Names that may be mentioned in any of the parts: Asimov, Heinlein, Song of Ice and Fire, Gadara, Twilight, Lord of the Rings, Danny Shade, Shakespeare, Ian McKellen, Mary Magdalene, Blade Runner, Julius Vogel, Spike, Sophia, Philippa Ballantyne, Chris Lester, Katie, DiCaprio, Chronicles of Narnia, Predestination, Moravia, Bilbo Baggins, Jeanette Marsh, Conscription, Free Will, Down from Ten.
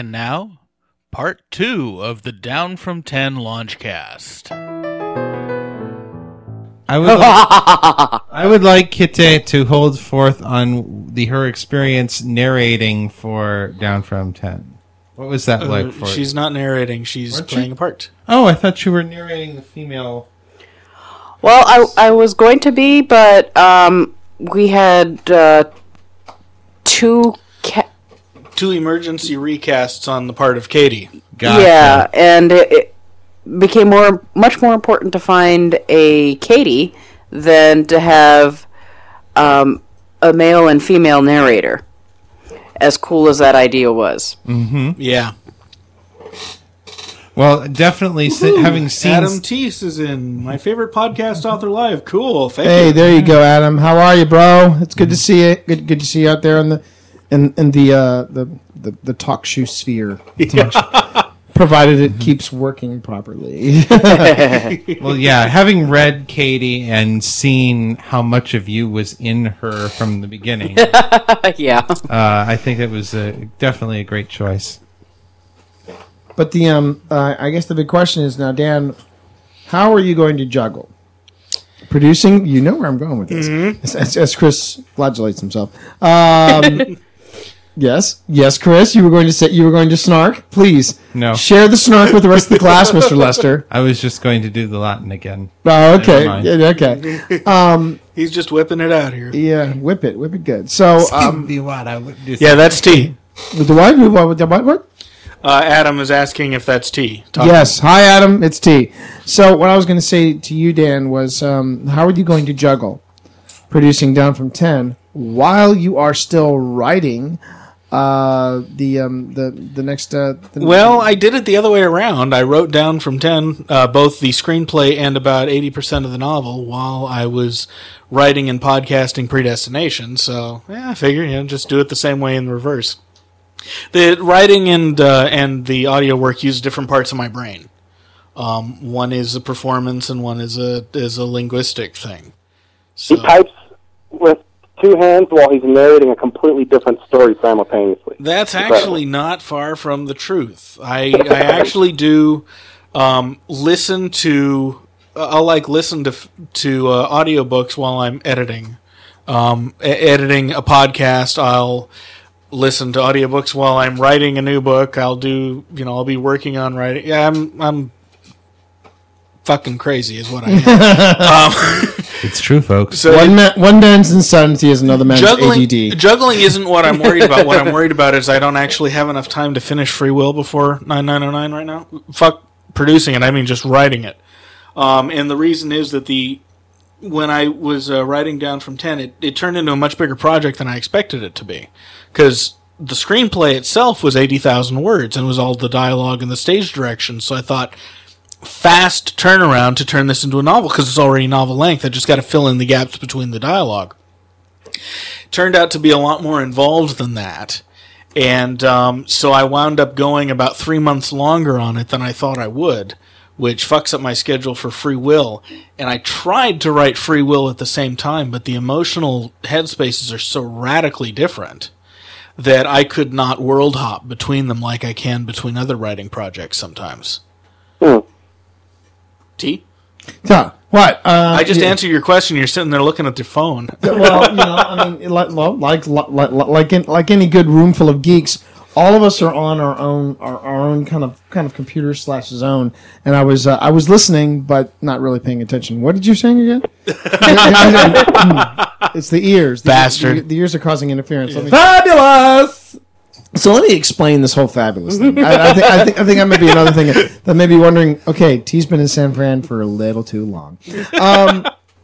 And now, part 2 of the Down from Ten Launchcast. I would like Kite to hold forth on her experience narrating for Down from Ten. What was that like for? She's not narrating; she's playing a part. Oh, I thought you were narrating the female. Well, I was going to be, but we had two emergency recasts on the part of Katie. Gotcha. Yeah, and it became much more important to find a Katie than to have a male and female narrator, as cool as that idea was. Mm-hmm. Yeah. Well, definitely having seen... Adam Tease is in My Favorite Podcast Author Live. Cool. Thank you. There you go, Adam. How are you, bro? It's good to see you. Good to see you out there in the talk show sphere. Yeah. Provided it keeps working properly. Well, yeah, having read Katie and seen how much of you was in her from the beginning. Yeah. I think it was definitely a great choice. But the I guess the big question is now, Dan, how are you going to juggle producing? You know where I'm going with this, mm-hmm. as Chris flagellates himself. Yes, Chris, you were going to snark. Please, no, share the snark with the rest of the class, Mr. Lester. I was just going to do the Latin again. Oh, okay, okay. He's just whipping it out here. Yeah, whip it good. So, yeah, that's T. What? Adam is asking if that's T. Yes. Hi, Adam. It's T. So what I was going to say to you, Dan, was how are you going to juggle producing Down from 10 while you are still writing the next... Well, I did it the other way around. I wrote Down from 10, both the screenplay and about 80% of the novel while I was writing and podcasting Predestination. So yeah, I figure, just do it the same way in reverse. The writing and the audio work use different parts of my brain. One is a performance, and one is a linguistic thing. So. He types with two hands while he's narrating a completely different story simultaneously. That's actually not far from the truth. I actually do listen to. I'll listen to audiobooks while I'm editing. Editing a podcast, I'll listen to audiobooks while I'm writing a new book. I'll do, I'll be working on writing. Yeah, I'm fucking crazy is what I am. It's true, folks. So one man's insanity is another man's ADD. Juggling isn't what I'm worried about. What I'm worried about is I don't actually have enough time to finish Free Will before 9909 right now. Fuck producing it. I mean, just writing it. And the reason is that when I was writing Down from 10, it turned into a much bigger project than I expected it to be. Because the screenplay itself was 80,000 words and was all the dialogue and the stage direction. So I thought, fast turnaround to turn this into a novel because it's already novel length. I just got to fill in the gaps between the dialogue. Turned out to be a lot more involved than that. And so I wound up going about 3 months longer on it than I thought I would, which fucks up my schedule for Free Will. And I tried to write Free Will at the same time, but the emotional headspaces are so radically different that I could not world hop between them like I can between other writing projects sometimes. Mm. T? Yeah. What? I just answered your question. You're sitting there looking at your phone. Well, I mean, like any good room full of geeks, all of us are on our own kind of computer /zone, and I was listening but not really paying attention. What did you sing again? It's the ears, bastard. The ears are causing interference. Yeah. Fabulous. So let me explain this whole fabulous thing. I think that may be another thing that may be wondering. Okay, T's been in San Fran for a little too long.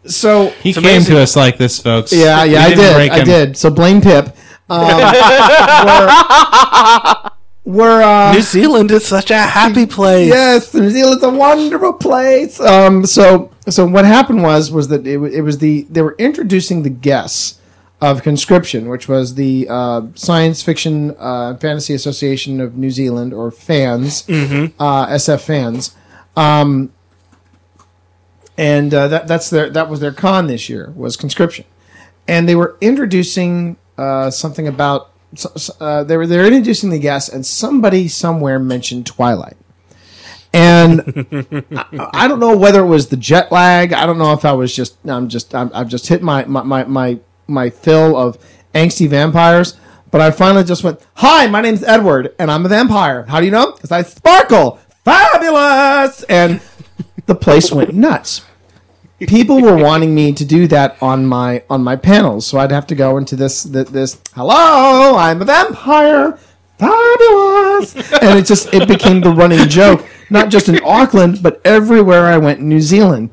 So he came to us like this, folks. Yeah, yeah, I did. So blame Pip. New Zealand is such a happy place. Yes, New Zealand's a wonderful place. So what happened was that they were introducing the guests of Conscription, which was the Science Fiction Fantasy Association of New Zealand, or fans, mm-hmm. SF fans, and that was their con this year was Conscription, and they were introducing something about they were introducing the guests, and somebody somewhere mentioned Twilight. And I don't know whether it was the jet lag. I don't know if I was just I've just hit my fill of angsty vampires. But I finally just went, "Hi, my name's Edward, and I'm a vampire. How do you know? Because I sparkle, fabulous!" And the place went nuts. People were wanting me to do that on my panels, so I'd have to go into this. Hello, I'm a vampire, fabulous, and it became the running joke, not just in Auckland, but everywhere I went in New Zealand.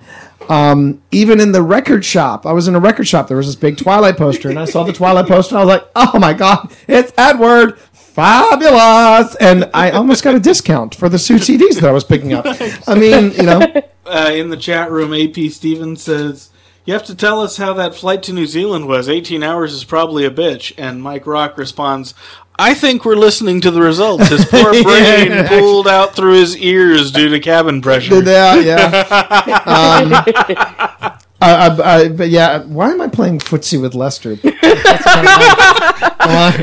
Even in the record shop, I was in a record shop. There was this big Twilight poster, and I saw the Twilight poster, and I was like, "Oh my God, it's Edward, fabulous!" And I almost got a discount for the suit CDs that I was picking up. I mean, you know. In the chat room, AP Stevens says, "You have to tell us how that flight to New Zealand was. 18 hours is probably a bitch." And Mike Rock responds, "I think we're listening to the results. His poor brain pulled out through his ears due to cabin pressure." But yeah, why am I playing footsie with Lester?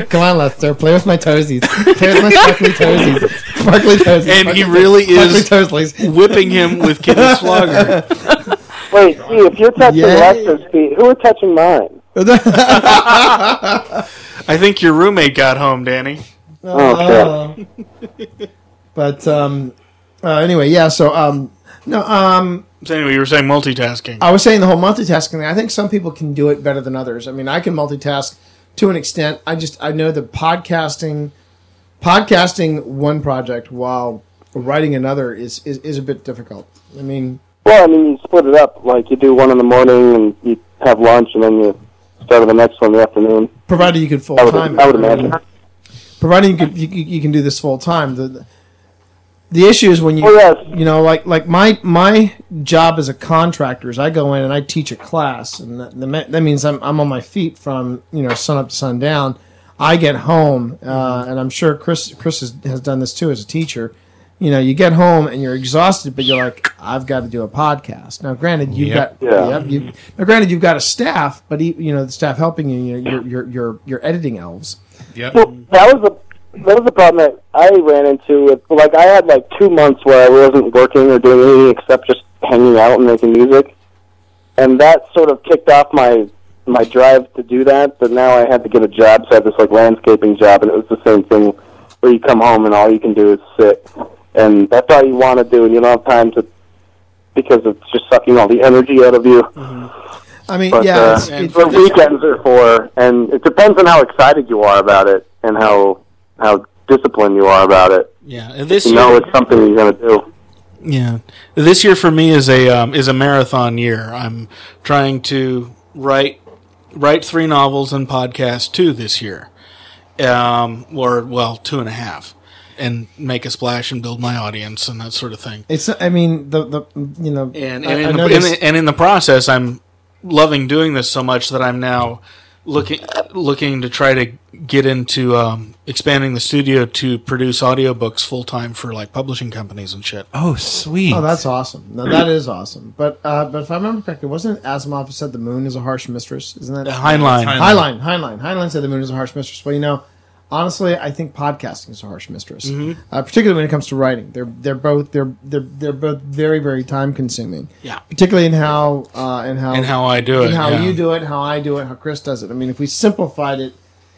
Come on, Lester. Play with my toesies. Play with my sparkly toesies. And he really is whipping him with Kitty's flogger. Wait, see, if you're touching Lester's feet, who are touching mine? I think your roommate got home, Danny. Oh, okay. But anyway, yeah. So So anyway, you were saying multitasking. I was saying the whole multitasking thing. I think some people can do it better than others. I mean, I can multitask to an extent. I know that podcasting one project while writing another is a bit difficult. I mean, you split it up. Like you do one in the morning and you have lunch, and then you start with the next one in the afternoon. Provided you could full-time. I would imagine. Provided you can do this full-time. The issue is when you... Oh, yes. You know, like my job as a contractor is I go in and I teach a class. And that means I'm on my feet from, you know, sun up to sun down. I get home, and I'm sure Chris has done this too as a teacher. You know, you get home and you're exhausted, but you're like, I've got to do a podcast. Now, granted, you've got a staff, but you know the staff helping you. You're editing elves. Yep. Well, that was the problem that I ran into with. Like, I had 2 months where I wasn't working or doing anything except just hanging out and making music, and that sort of kicked off my drive to do that. But now I had to get a job, so I had this landscaping job, and it was the same thing where you come home and all you can do is sit. And that's all you want to do, and you don't have time to, because it's just sucking all the energy out of you. Mm-hmm. I mean, it's weekends are for, and it depends on how excited you are about it and how disciplined you are about it. Yeah, and this year, it's something you're going to do. Yeah, this year for me is a marathon year. I'm trying to write 3 novels and podcast 2 this year, 2.5. And make a splash and build my audience and that sort of thing. It's, I mean, the you know, and in the process, I'm loving doing this so much that I'm now looking to try to get into expanding the studio to produce audiobooks full time for publishing companies and shit. Oh, sweet! Oh, that's awesome. No, that is awesome. But if I remember correctly, wasn't it Asimov who said the moon is a harsh mistress? Isn't that Heinlein said the moon is a harsh mistress? Well, you know. Honestly, I think podcasting is a harsh mistress, particularly when it comes to writing. They're both very, very time consuming. Yeah, particularly in how I do it, how you do it, how I do it, how Chris does it. I mean, if we simplified it,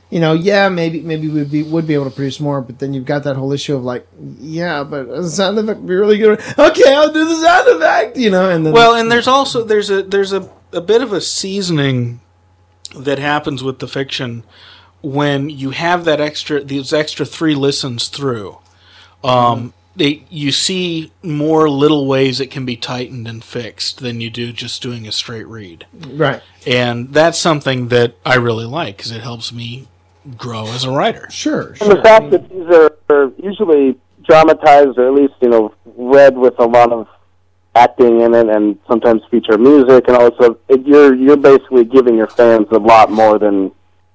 you know, maybe we'd be able to produce more. But then you've got that whole issue of but the sound effect would be really good. Okay, I'll do the sound effect, you know. And then, there's also there's a bit of a seasoning that happens with the fiction. When you have these extra 3 listens through, you see more little ways it can be tightened and fixed than you do just doing a straight read. Right. And that's something that I really like because it helps me grow as a writer. Sure. And the fact that these are usually dramatized or at least, you know, read with a lot of acting in it and sometimes feature music and also you're basically giving your fans a lot more than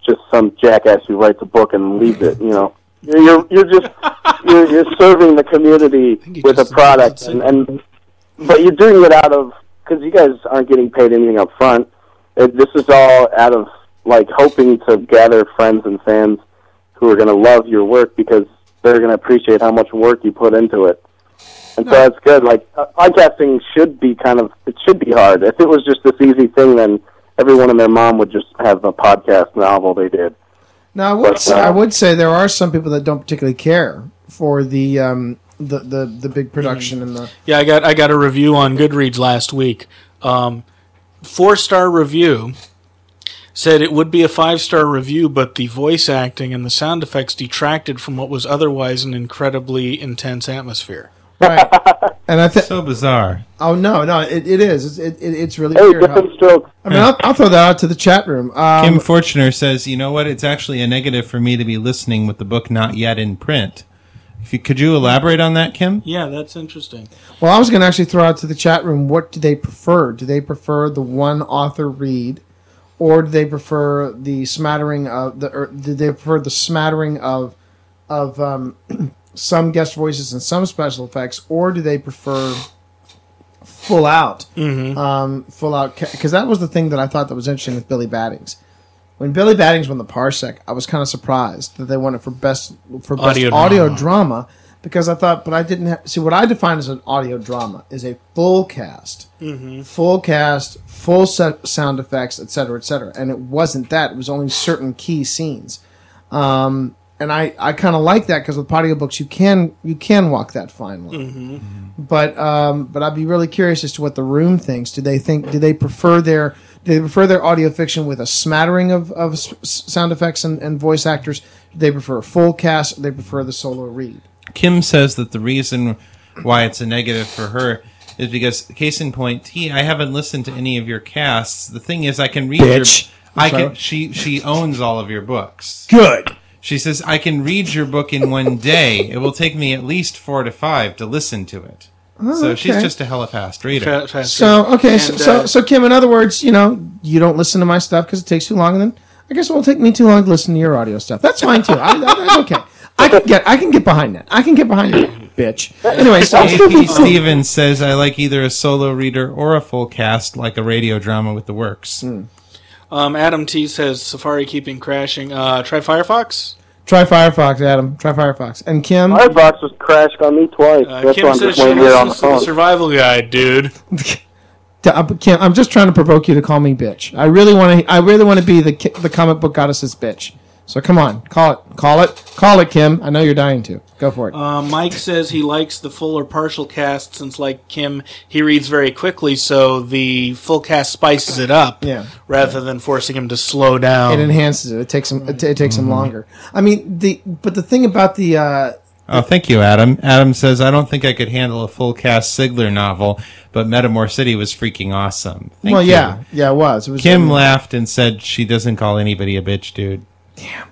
just some jackass who writes a book and leaves it, you know. You're serving the community with a product, but you're doing it out of, because you guys aren't getting paid anything up front. This is all out of hoping to gather friends and fans who are going to love your work because they're going to appreciate how much work you put into it. And so that's good. Like, podcasting should be it should be hard. If it was just this easy thing, then everyone and their mom would just have a podcast novel they did. Now, I would say there are some people that don't particularly care for the big production and the... Yeah, I got a review on Goodreads last week. 4-star review said it would be a 5-star review, but the voice acting and the sound effects detracted from what was otherwise an incredibly intense atmosphere. Right, and so bizarre. Oh no, it is. It's really weird. Different strokes. I mean, I'll throw that out to the chat room. Kim Fortuner says, "You know what? It's actually a negative for me to be listening with the book not yet in print." Could you elaborate on that, Kim? Yeah, that's interesting. Well, I was going to actually throw out to the chat room. What do they prefer? Do they prefer the one author read, or do they prefer the smattering of some guest voices and some special effects, or do they prefer full out? Because that was the thing that I thought that was interesting with Billy Battings. When Billy Battings won the Parsec, I was kind of surprised that they won it for best audio drama because I thought, but I didn't see what I define as an audio drama is a full cast, full set sound effects, et cetera, and it wasn't that. It was only certain key scenes. And I kind of like that because with audiobooks you can walk that fine line, but I'd be really curious as to what the room thinks. Do they prefer their audio fiction with a smattering of sound effects and voice actors? Do they prefer a full cast? Or do they prefer the solo read? Kim says that the reason why it's a negative for her is because case in point, T, I haven't listened to any of your casts. The thing is, I can read. Bitch. She owns all of your books. Good. She says, I can read your book in one day. It will take me at least 4 to 5 to listen to it. Oh, so okay. She's just a hella fast reader. So Kim, in other words, you don't listen to my stuff because it takes too long, and then I guess it won't take me too long to listen to your audio stuff. That's fine, too. That's okay. I can get behind that. I can get behind that, bitch. Anyway, so... AP Stevens says, I like either a solo reader or a full cast, like a radio drama with the works. Mm. Adam T says Safari keeping crashing. Try Firefox. Try Firefox, Adam. Try Firefox. And Kim. Firefox has crashed on me twice. That's why I'm just waiting here on the phone. Survival guide, dude. Kim, I'm just trying to provoke you to call me bitch. I really want to be the comic book goddess's bitch. So come on, call it, Kim. I know you're dying to. Go for it. Mike says he likes the full or partial cast since, like Kim, he reads very quickly, so the full cast spices it up rather than forcing him to slow down. It enhances it. It takes him longer. I mean, the thing about the. Thank you, Adam. Adam says, I don't think I could handle a full cast Sigler novel, but Metamore City was freaking awesome. Thank you. Yeah, it was. Kim laughed and said she doesn't call anybody a bitch, dude. Damn.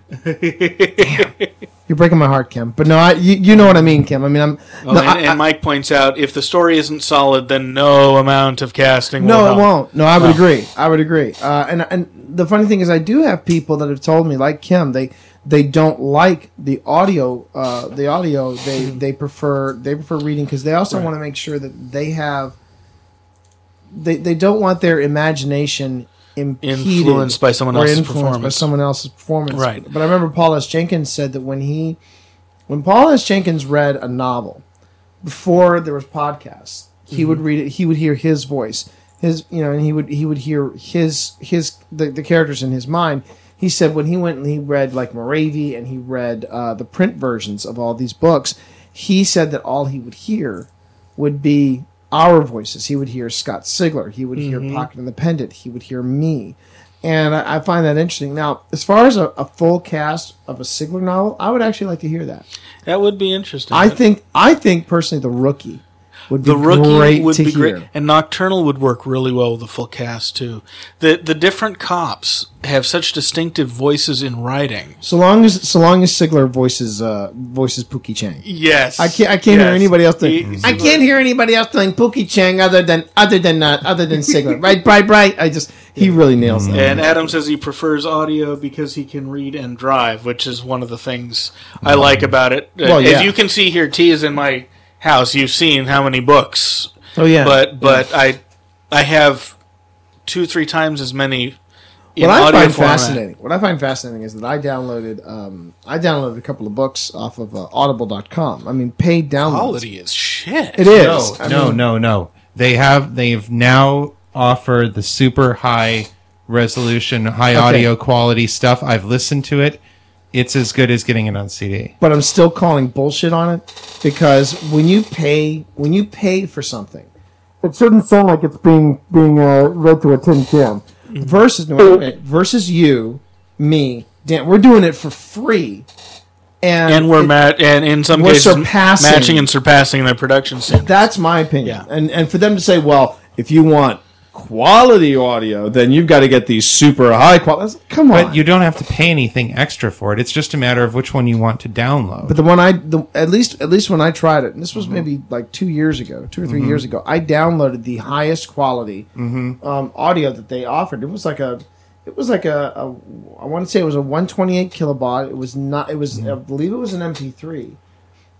You're breaking my heart, Kim. But no, you know what I mean, Kim. I mean, and Mike points out if the story isn't solid, then no amount of casting will help. No, it won't. No, I would agree. And the funny thing is I do have people that have told me, like Kim, they don't like the audio. They prefer reading because they also want to make sure that they have they don't want their imagination influenced by someone else's performance. Right. But I remember Paul S. Jenkins said that when Paul S. Jenkins read a novel before there was podcasts, he would read it. He would hear his voice, and he would hear the characters in his mind. He said when he went and he read like Moravia and he read the print versions of all these books, he said that all he would hear would be our voices. He would hear Scott Sigler. He would hear Pocket and the Pendant. He would hear me. And I find that interesting. Now, as far as a full cast of a Sigler novel, I would actually like to hear that. That would be interesting. I think personally, The Rookie would be great to hear. And Nocturnal would work really well with a full cast, too. The different cops have such distinctive voices in writing. So long as Sigler voices Pookie Chang. Yes. I can't hear anybody else doing Pookie Chang other than Sigler. Right. He really nails that. And Adam says he prefers audio because he can read and drive, which is one of the things I like about it. Well, as you can see here, T is in my house. You've seen how many books. Oh yeah. But I have 2-3 times as many What I find fascinating is that I downloaded a couple of books off of Audible.com. I mean, paid downloads. Quality is shit. It is. No. They've now offered the super high resolution, audio quality stuff. I've listened to it. It's as good as getting it on CD. But I'm still calling bullshit on it because when you pay for something, it shouldn't sound like it's being read through a tin can. Versus you, me, Dan. We're doing it for free, and in some cases matching and surpassing their production standards. That's my opinion. Yeah. And for them to say, well, if you want quality audio, then you've got to get these super high quality. Come on, but you don't have to pay anything extra for it. It's just a matter of which one you want to download. But the one at least when I tried it, and this was maybe like 2 or 3 years ago, I downloaded the highest quality audio that they offered. It was like a I want to say it was a 128 kilobaud. It was not. It was I believe it was an MP3.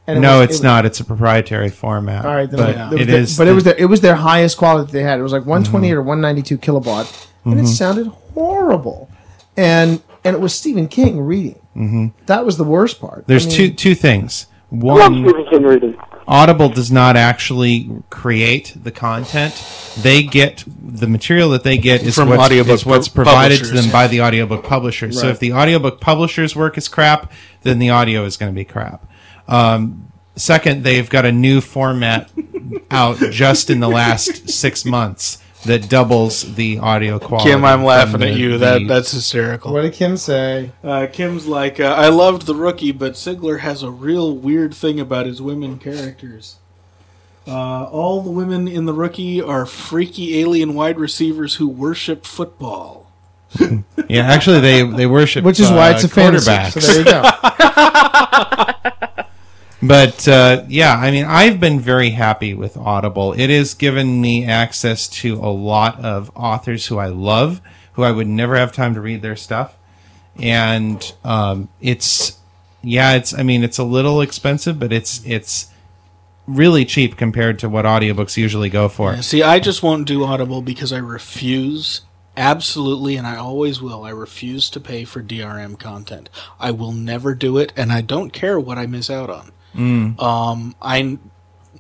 No, it's not. It's a proprietary format. All right, it was their highest quality that they had. It was like 128 or 192 kilobaud, and it sounded horrible. And it was Stephen King reading. That was the worst part. There's two things. One, I love Stephen King reading. Audible does not actually create the content. They get the material that they get is what's provided to them by the audiobook publishers. Right. So if the audiobook publishers' work is crap, then the audio is going to be crap. Second, they've got a new format out just in the last 6 months that doubles the audio quality. Kim, I'm laughing at you. That's hysterical. What did Kim say? Kim's like, I loved The Rookie, but Sigler has a real weird thing about his women characters. All the women in The Rookie are freaky alien wide receivers who worship football. Yeah, actually, they worship quarterbacks. Which is why it's a fantasy. So there you go. But, I've been very happy with Audible. It has given me access to a lot of authors who I love, who I would never have time to read their stuff. And it's a little expensive, but it's really cheap compared to what audiobooks usually go for. Yeah, see, I just won't do Audible because I refuse, absolutely, and I always will. I refuse to pay for DRM content. I will never do it, and I don't care what I miss out on.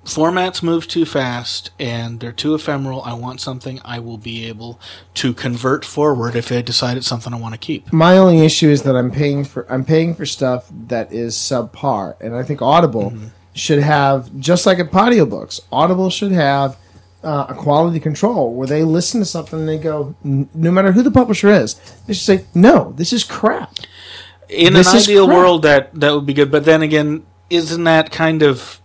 Formats move too fast and they're too ephemeral. I want something I will be able to convert forward if I decide it's something I want to keep. My only issue is that I'm paying for stuff that is subpar, and I think Audible should have, just like at Audiobooks, Audible should have a quality control where they listen to something and they go, no matter who the publisher is, they should say, no, this is crap. In an ideal world, that would be good, but then again, isn't that kind of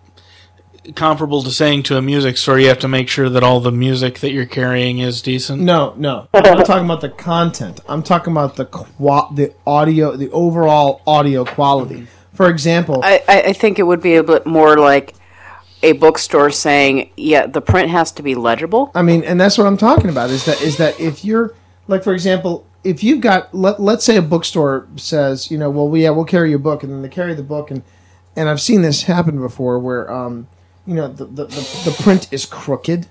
comparable to saying to a music store, you have to make sure that all the music that you're carrying is decent? No. I'm not talking about the content. I'm talking about the audio, the overall audio quality. For example, I think it would be a bit more like a bookstore saying, yeah, the print has to be legible. I mean, and that's what I'm talking about, is that if you're, like, for example, if you've got, let's say a bookstore says, you know, well, yeah, we'll carry your book, and then they carry the book, and I've seen this happen before where, the print is crooked.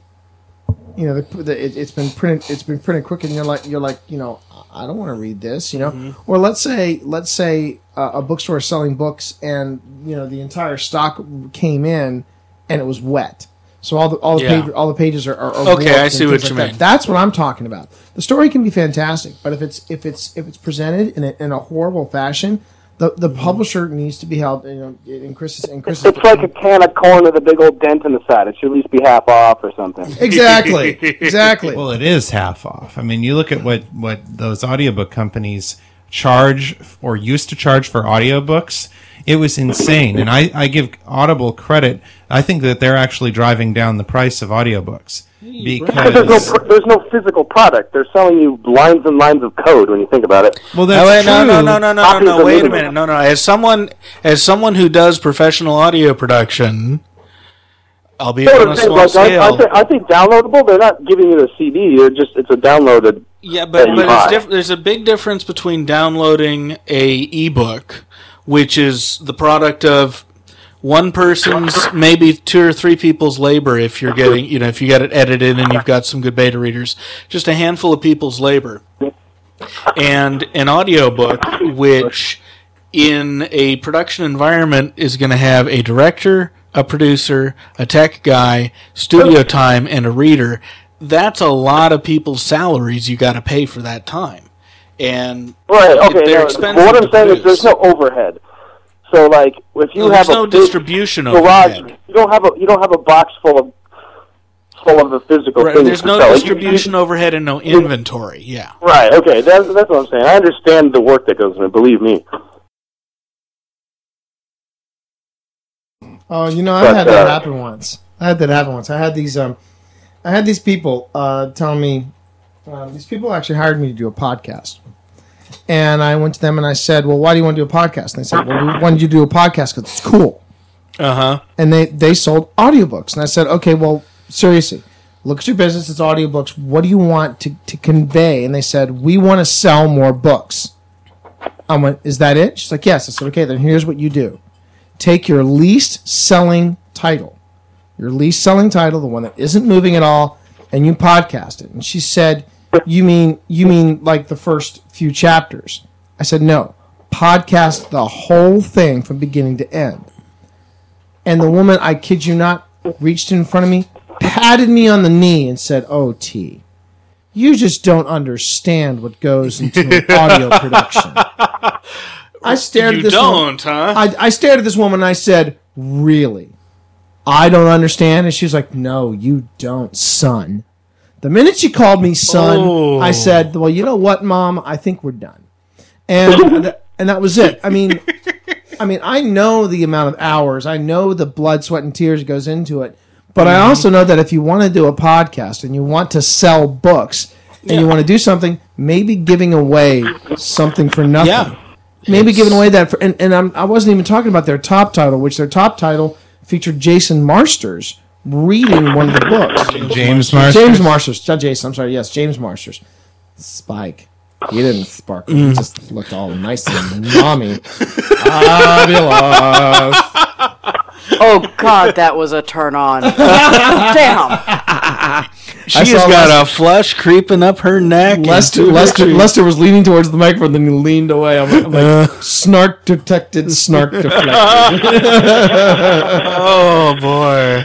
You know, it's been printed crooked, and you're like, I don't want to read this, Or let's say a bookstore is selling books, and the entire stock came in, and it was wet. So all the pages are okay. I see what you mean. That's what I'm talking about. The story can be fantastic, but if it's presented in a horrible fashion, The publisher needs to be held, in Chris's... It's like a can of corn with a big old dent in the side. It should at least be half off or something. Exactly. Well, it is half off. I mean, you look at what those audiobook companies charge or used to charge for audiobooks. It was insane. And I give Audible credit. I think that they're actually driving down the price of audiobooks. Because there's no physical product. They're selling you lines and lines of code when you think about it. Well, that's true. No. Wait a minute. No. As someone who does professional audio production, I'll be on a small scale. I think downloadable. They're not giving you the CD. They're just it's a downloaded. Yeah, but there's a big difference between downloading a ebook, which is the product of one person's, maybe 2 or 3 people's labor if you're getting, if you got it edited and you've got some good beta readers, just a handful of people's labor. and an audiobook, which in a production environment is going to have a director, a producer, a tech guy, studio time, and a reader. That's a lot of people's salaries you got to pay for that time. And right, okay, they're expensive. What I'm saying is there's no overhead. So like if you have no distribution garage, overhead. You don't have a box full of the physical things. There's no distribution overhead and no inventory. Yeah. Right. Okay. That's what I'm saying. I understand the work that goes in it. Believe me. Oh, I had that happen once. I had these people tell me, these people actually hired me to do a podcast. And I went to them and I said, well, why do you want to do a podcast? And they said, well, why do you do a podcast? Because it's cool. Uh-huh. And they sold audiobooks. And I said, okay, well, seriously, look at your business. It's audiobooks. What do you want to convey? And they said, we want to sell more books. I went, is that it? She's like, yes. I said, okay, then here's what you do. Take your least selling title, the one that isn't moving at all, and you podcast it. And she said, You mean like the first few chapters? I said, no. Podcast the whole thing from beginning to end. And the woman, I kid you not, reached in front of me, patted me on the knee, and said, oh, T, you just don't understand what goes into an audio production. I stared at this woman. You don't, huh? I stared at this woman, and I said, really? I don't understand? And she was like, no, you don't, son. The minute she called me son, I said, well, you know what, Mom? I think we're done. And that was it. I mean, I know the amount of hours. I know the blood, sweat, and tears goes into it. But I also know that if you want to do a podcast and you want to sell books and you want to do something, maybe giving away something for nothing. Yeah. Maybe giving away that. I wasn't even talking about their top title, which their top title featured Jason Marsters reading one of the books. James Marsters. Jason, I'm sorry. Yes, James Marsters. Spike. He didn't sparkle. He just looked all nice and mommy. Fabulous. Oh, God, that was a turn on. Damn. She's got a flush creeping up her neck. Lester was leaning towards the microphone, then he leaned away. I'm like snark detected, snark deflected. Oh, boy.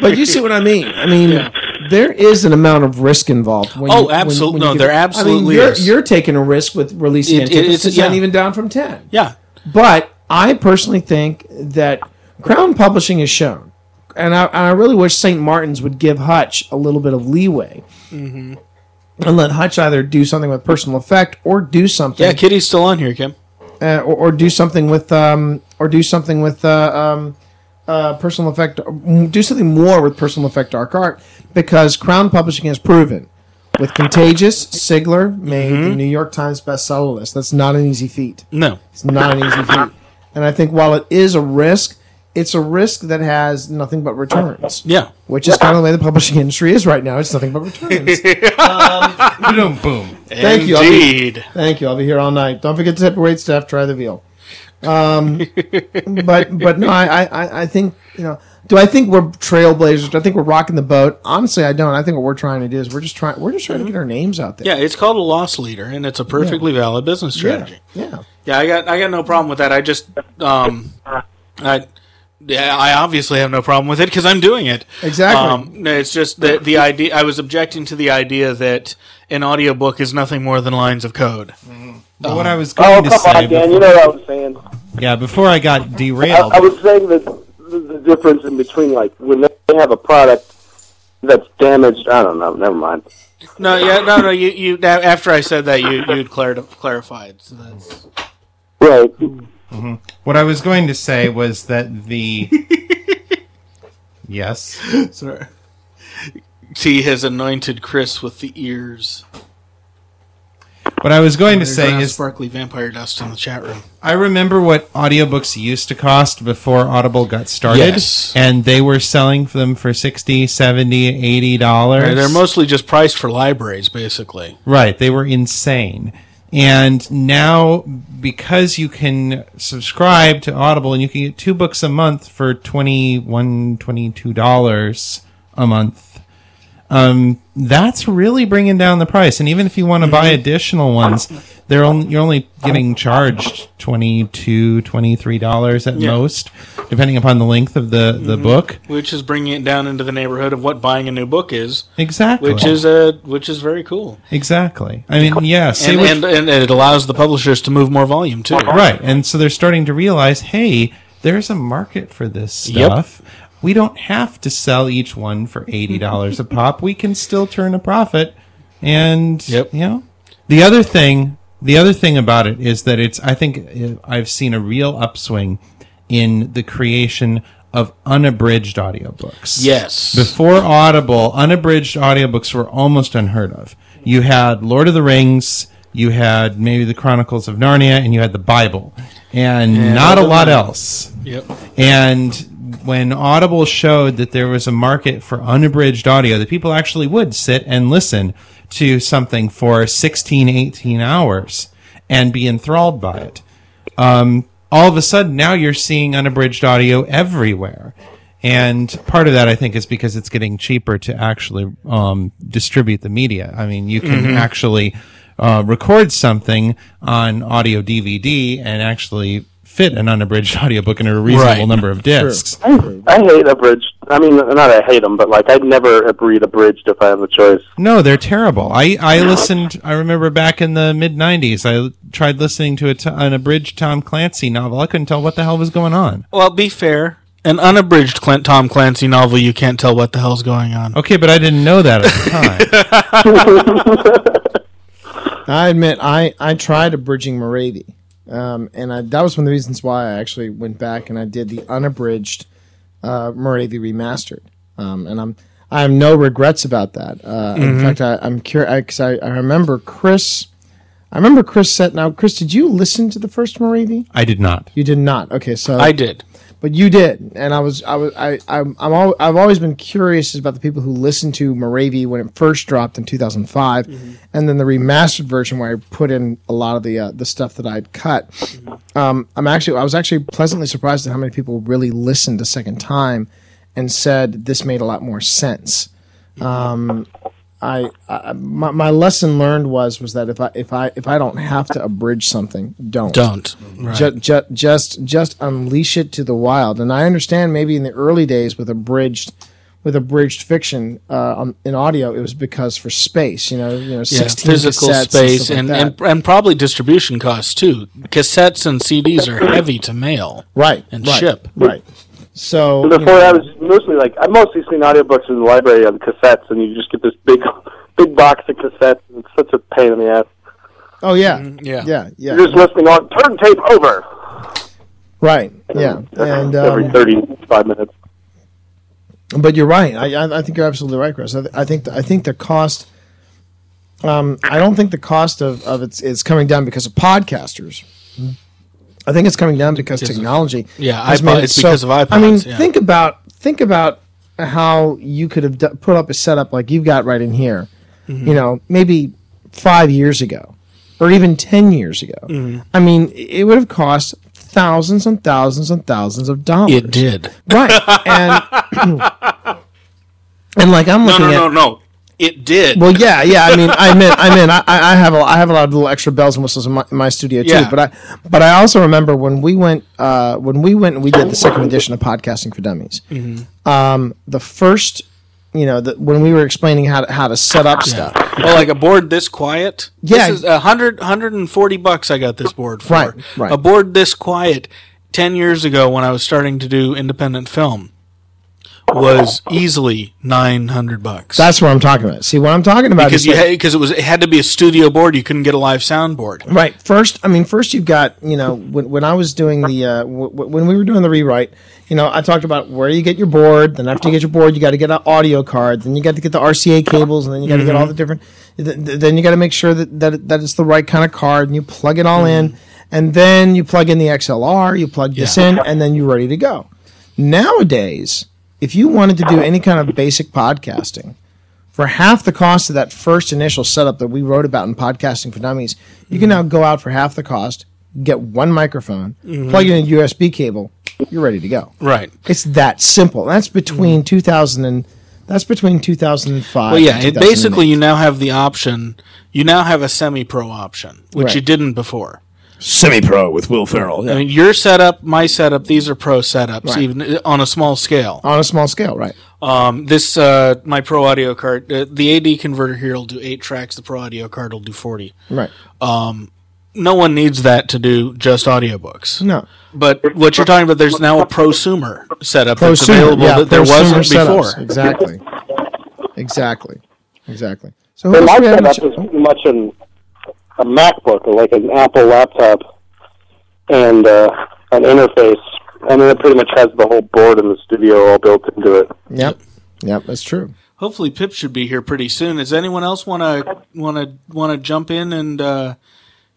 But you see what I mean. I mean, there is an amount of risk involved. Absolutely. Absolutely is. You're taking a risk with releasing It's not even down from 10. Yeah. But I personally think that Crown Publishing has shown, and I really wish St. Martin's would give Hutch a little bit of leeway and let Hutch either do something with personal effect or do something. Yeah, Kitty's still on here, Kim. Or do something with personal effect. Do something more with personal effect dark art, because Crown Publishing has proven with Contagious, Sigler made the New York Times bestseller list. That's not an easy feat. No, it's not an easy feat. And I think while it is a risk, it's a risk that has nothing but returns. Yeah. Which is kind of the way the publishing industry is right now. It's nothing but returns. Boom. Thank you. Indeed. Thank you. I'll be here all night. Don't forget to tip your waitstaff. Try the veal. But no, I think, do I think we're trailblazers? Do I think we're rocking the boat? Honestly, I don't. I think what we're trying to do is we're just trying to get our names out there. Yeah, it's called a loss leader, and it's a perfectly valid business strategy. Yeah. I got no problem with that. I just, I obviously have no problem with it because I'm doing it. Exactly. It's just that the idea. I was objecting to the idea that an audiobook is nothing more than lines of code. Mm-hmm. What I was going to say. Oh, come on, Dan. You know what I was saying. Yeah, before I got derailed. I was saying that the difference in between, like, when they have a product that's damaged. I don't know. Never mind. No. You. After I said that, you clarified. So that's right. Mm-hmm. What I was going to say was that the yes, sorry. T has anointed Chris with the ears. What I was going to say is sparkly vampire dust in the chat room. I remember what audiobooks used to cost before Audible got started, and they were selling them for $60, $70, $80. Right, they're mostly just priced for libraries, basically. Right, they were insane. And now, because you can subscribe to Audible and you can get 2 books a month for $21, $22 a month, That's really bringing down the price. And even if you want to buy additional ones, they're only, you're only getting charged $22, $23 at most, depending upon the length of the book. Which is bringing it down into the neighborhood of what buying a new book is. Exactly. Which is very cool. Exactly. I mean, yes. And it allows the publishers to move more volume, too. Right. And so they're starting to realize, hey, there's a market for this stuff. Yep. We don't have to sell each one for $80 a pop. We can still turn a profit. And, you know, the other thing about it is that it's, I think I've seen a real upswing in the creation of unabridged audiobooks. Yes. Before Audible, unabridged audiobooks were almost unheard of. You had Lord of the Rings, you had maybe the Chronicles of Narnia, and you had the Bible. And not a lot else. Yep. And when Audible showed that there was a market for unabridged audio, that people actually would sit and listen to something for 16, 18 hours and be enthralled by it. All of a sudden, now you're seeing unabridged audio everywhere. And part of that, I think, is because it's getting cheaper to actually distribute the media. I mean, you can actually record something on audio DVD and actually fit an unabridged audiobook in a reasonable number of discs. Sure. I hate abridged. I mean, not I hate them, but like I'd never read abridged if I have a choice. No, they're terrible. I remember back in the mid-'90s, I tried listening to an abridged Tom Clancy novel. I couldn't tell what the hell was going on. Well, be fair. An unabridged Tom Clancy novel, you can't tell what the hell's going on. Okay, but I didn't know that at the time. I admit, I tried abridging Moravia. That was one of the reasons why I actually went back and I did the unabridged Moravia Remastered. I have no regrets about that. In fact, I'm curious because I remember Chris. I remember Chris said, "Now, Chris, did you listen to the first Moravia?" I did not. You did not. Okay, so I did, but you did, and I've always been curious about the people who listened to Moravia when it first dropped in 2005, and then the remastered version where I put in a lot of the stuff that I'd cut. I was actually pleasantly surprised at how many people really listened a second time, and said this made a lot more sense. My lesson learned was that if I don't have to abridge something, don't right. just unleash it to the wild. And I understand maybe in the early days with abridged fiction in audio, it was because for space, you know, 16 physical space and probably distribution costs too. Cassettes and CDs are heavy to mail and ship So before I was I've mostly seen audiobooks in the library on cassettes, and you just get this big box of cassettes, and it's such a pain in the ass. Oh yeah, yeah. You're just listening on turn tape over. Right. And every 35 minutes. But you're right. I think you're absolutely right, Chris. I think the cost. I don't think the cost of it is coming down because of podcasters. I think it's coming down because technology. Because of iPods. I mean, think about how you could have put up a setup like you've got right in here, you know, maybe 5 years ago or even 10 years ago. I mean, it would have cost thousands and thousands and thousands of dollars. It did. Right. And, and like I'm looking at... No. It did. Well, yeah. I mean, I have a lot of little extra bells and whistles in my studio too. Yeah. But I also remember when we went and we did the second edition of Podcasting for Dummies. The first, when we were explaining how to set up stuff. Well, like a board this quiet. Yeah, this is $140 I got this board for. Right. A board this quiet 10 years ago when I was starting to do independent film was easily $900. That's what I'm talking about. See, what I'm talking about because is... Because it had to be a studio board. You couldn't get a live soundboard. Right. First you've got, when I was doing the... when we were doing the rewrite, I talked about where you get your board. Then after you get your board, you got to get an audio card. Then you got to get the RCA cables. And then you got to get all the different... Then you got to make sure that it's the right kind of card. And you plug it all in. And then you plug in the XLR. You plug this in. And then you're ready to go. Nowadays... If you wanted to do any kind of basic podcasting, for half the cost of that first initial setup that we wrote about in Podcasting for Dummies, you can now go out for half the cost, get one microphone, plug in a USB cable, you're ready to go. Right. It's that simple. That's between 2000 and That's between 2005. Well, yeah, and basically you now have the option. You now have a semi-pro option, which you didn't before. Semi-pro with Will Ferrell. Yeah. I mean, your setup, my setup, these are pro setups, even on a small scale. On a small scale, right. This, my pro audio card, the AD converter here will do 8 tracks, the pro audio card will do 40. Right. No one needs that to do just audiobooks. No. But what you're talking about, there's now a prosumer setup that's available that there wasn't before. Exactly. So my setup is pretty much a MacBook, like an Apple laptop, and an interface. I mean, it pretty much has the whole board in the studio all built into it. Yep, that's true. Hopefully, Pip should be here pretty soon. Does anyone else want to jump in and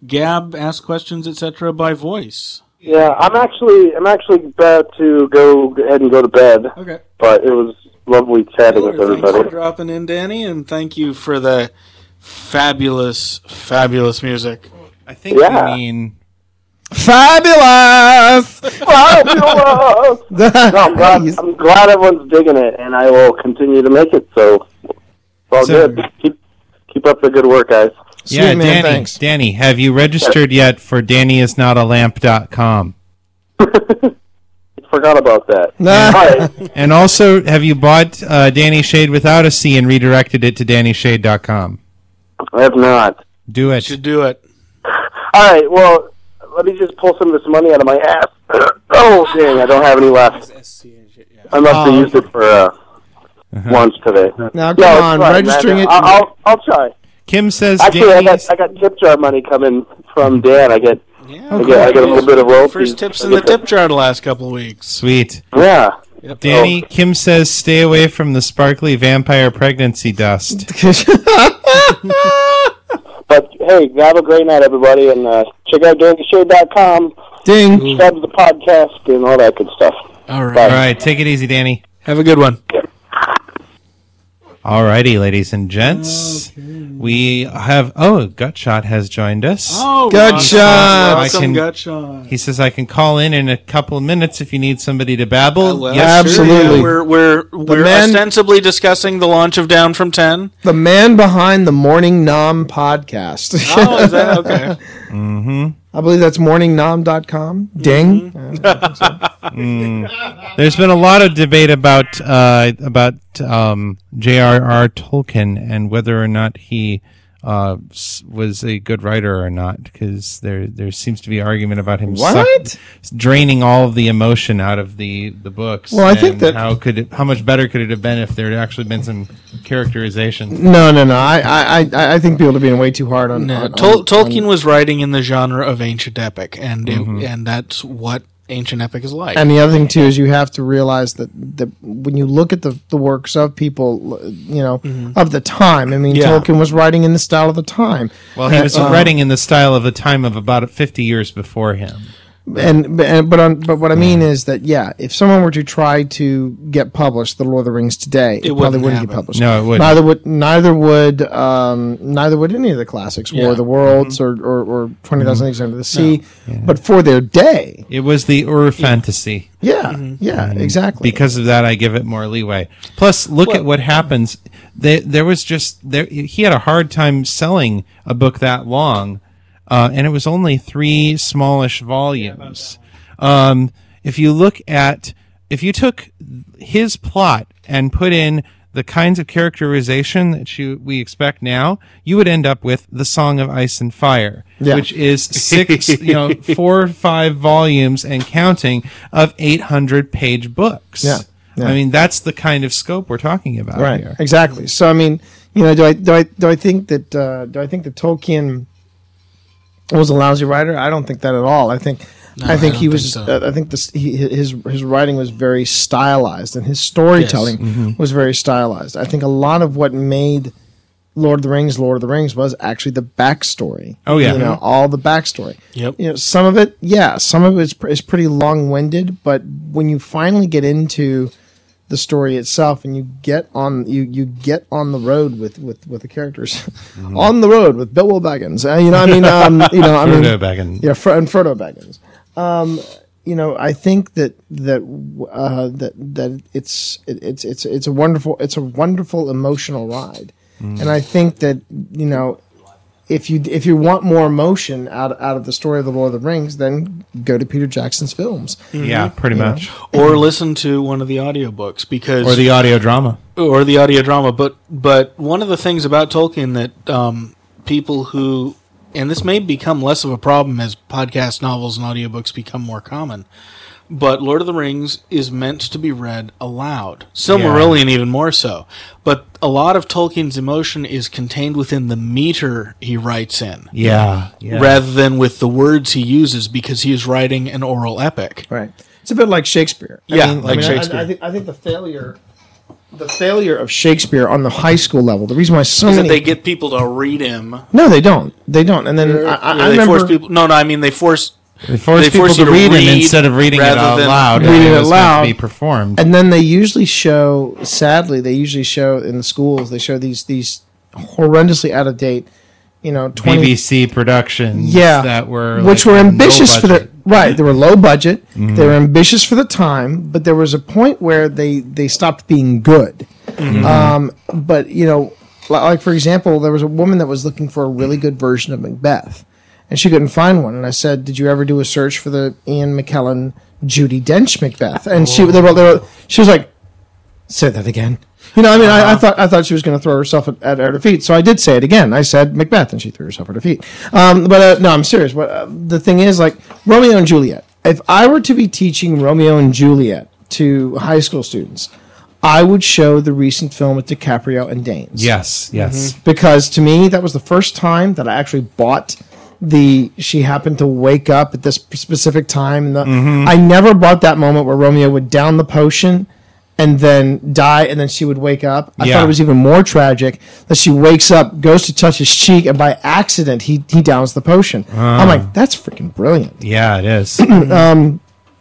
gab, ask questions, etc. by voice? Yeah, I'm actually about to go ahead and go to bed. Okay, but it was lovely chatting with everybody. Thanks for dropping in, Danny, and thank you for the fabulous music. I think we mean fabulous. No, I'm glad everyone's digging it, and I will continue to make it. So it's all good. Keep up the good work, guys. Sweet, yeah, man, Danny, have you registered yet for DannyIsNotALamp.com? Forgot about that. Nah. Right. And also, have you bought Danny Shade without a C and redirected it to DannyShade.com? I have not. Do it. You should do it. All right, well, let me just pull some of this money out of my ass. Oh, dang, I don't have any left. I'm about to use it for lunch today. Now, come on, registering it. I'll try. Kim says, actually, I got tip jar money coming from Dan. I get a little bit of royalties. First tips in the tip jar the last couple of weeks. Sweet. Yeah. Yep. Danny, Kim says, stay away from the sparkly vampire pregnancy dust. But, hey, have a great night, everybody, and check out DannyShade.com. Ding. Subscribe to the podcast and all that good stuff. All right. Bye. All right. Take it easy, Danny. Have a good one. Yeah. Alrighty, ladies and gents, we have... Oh, Gutshot has joined us. Oh, Gutshot! Awesome, Gutshot. He says, I can call in a couple of minutes if you need somebody to babble. Well, yeah, absolutely. Yeah, we're ostensibly discussing the launch of Down from Ten. The man behind the Morning Nom podcast. Oh, is that okay? Mm-hmm. I believe that's morningnom.com. Ding. Mm-hmm. There's been a lot of debate about J.R.R. Tolkien and whether or not he was a good writer or not, because there seems to be argument about him draining all of the emotion out of the books. Well, I think that how much better could it have been if there had actually been some characterization? No. I think people have been way too hard on. Tolkien was writing in the genre of ancient epic, and and that's what ancient epic is like. And the other thing too is you have to realize that when you look at the works of people, of the time. I mean, Tolkien was writing in the style of the time. Well, he was writing in the style of a time of about 50 years before him. But what I mean is that if someone were to try to get published, The Lord of the Rings today, it probably wouldn't get published. No, it wouldn't. Neither would any of the classics, War of the Worlds or 20,000 Leagues Under the Sea. No. Yeah. But for their day, it was the Ur fantasy. Yeah, exactly. Because of that, I give it more leeway. Plus, look at what happens. He had a hard time selling a book that long. And it was only 3 smallish volumes. If you took his plot and put in the kinds of characterization that we expect now, you would end up with The Song of Ice and Fire, which is 4 or 5 volumes and counting of 800-page books. Yeah. Yeah. I mean, that's the kind of scope we're talking about here. Exactly. So, I mean, do I think that Tolkien was a lousy writer? I don't think that at all. I think his writing was very stylized, and his storytelling was very stylized. I think a lot of what made Lord of the Rings was actually the backstory. Oh yeah, all the backstory. Yep. Some of it is pretty long-winded, but when you finally get into the story itself, and you get on the road with the characters, on the road with Bilbo Baggins, Frodo Baggins, you know, I think that it's a wonderful, it's a wonderful emotional ride. Mm. And I think that, you know, if you want more emotion out of the story of the Lord of the Rings, then go to Peter Jackson's films. Mm-hmm. Yeah, pretty much. Or listen to one of the audiobooks or the audio drama. But one of the things about Tolkien that people who, and this may become less of a problem as podcast novels and audiobooks become more common, but Lord of the Rings is meant to be read aloud. Silmarillion even more so. But a lot of Tolkien's emotion is contained within the meter he writes in. Yeah. Rather than with the words he uses, because he is writing an oral epic. Right. It's a bit like Shakespeare. Shakespeare. I think the failure of Shakespeare on the high school level. The reason why is that they get people to read him. No, they don't. And then they force people to read it instead of reading it out loud. Reading it aloud to be performed. And then they usually show. Sadly, they usually show in the schools. They show these horrendously out of date, you know, BBC productions. Yeah, which were ambitious for their right. They were low budget. Mm-hmm. They were ambitious for the time, but there was a point where they stopped being good. Mm-hmm. But you know, like for example, there was a woman that was looking for a really good version of Macbeth. And she couldn't find one. And I said, "Did you ever do a search for the Ian McKellen Judi Dench Macbeth?" And she was like, "Say that again." You know, I mean, I thought she was going to throw herself at her feet. So I did say it again. I said Macbeth, and she threw herself at her feet. But no, I'm serious. The thing is, like Romeo and Juliet. If I were to be teaching Romeo and Juliet to high school students, I would show the recent film with DiCaprio and Danes. Yes, mm-hmm. Because to me, that was the first time that I actually bought. She happened to wake up at this specific time. I never bought that moment where Romeo would down the potion and then die, and then she would wake up. I thought it was even more tragic that she wakes up, goes to touch his cheek, and by accident he downs the potion. I'm like, that's freaking brilliant. Yeah, it is.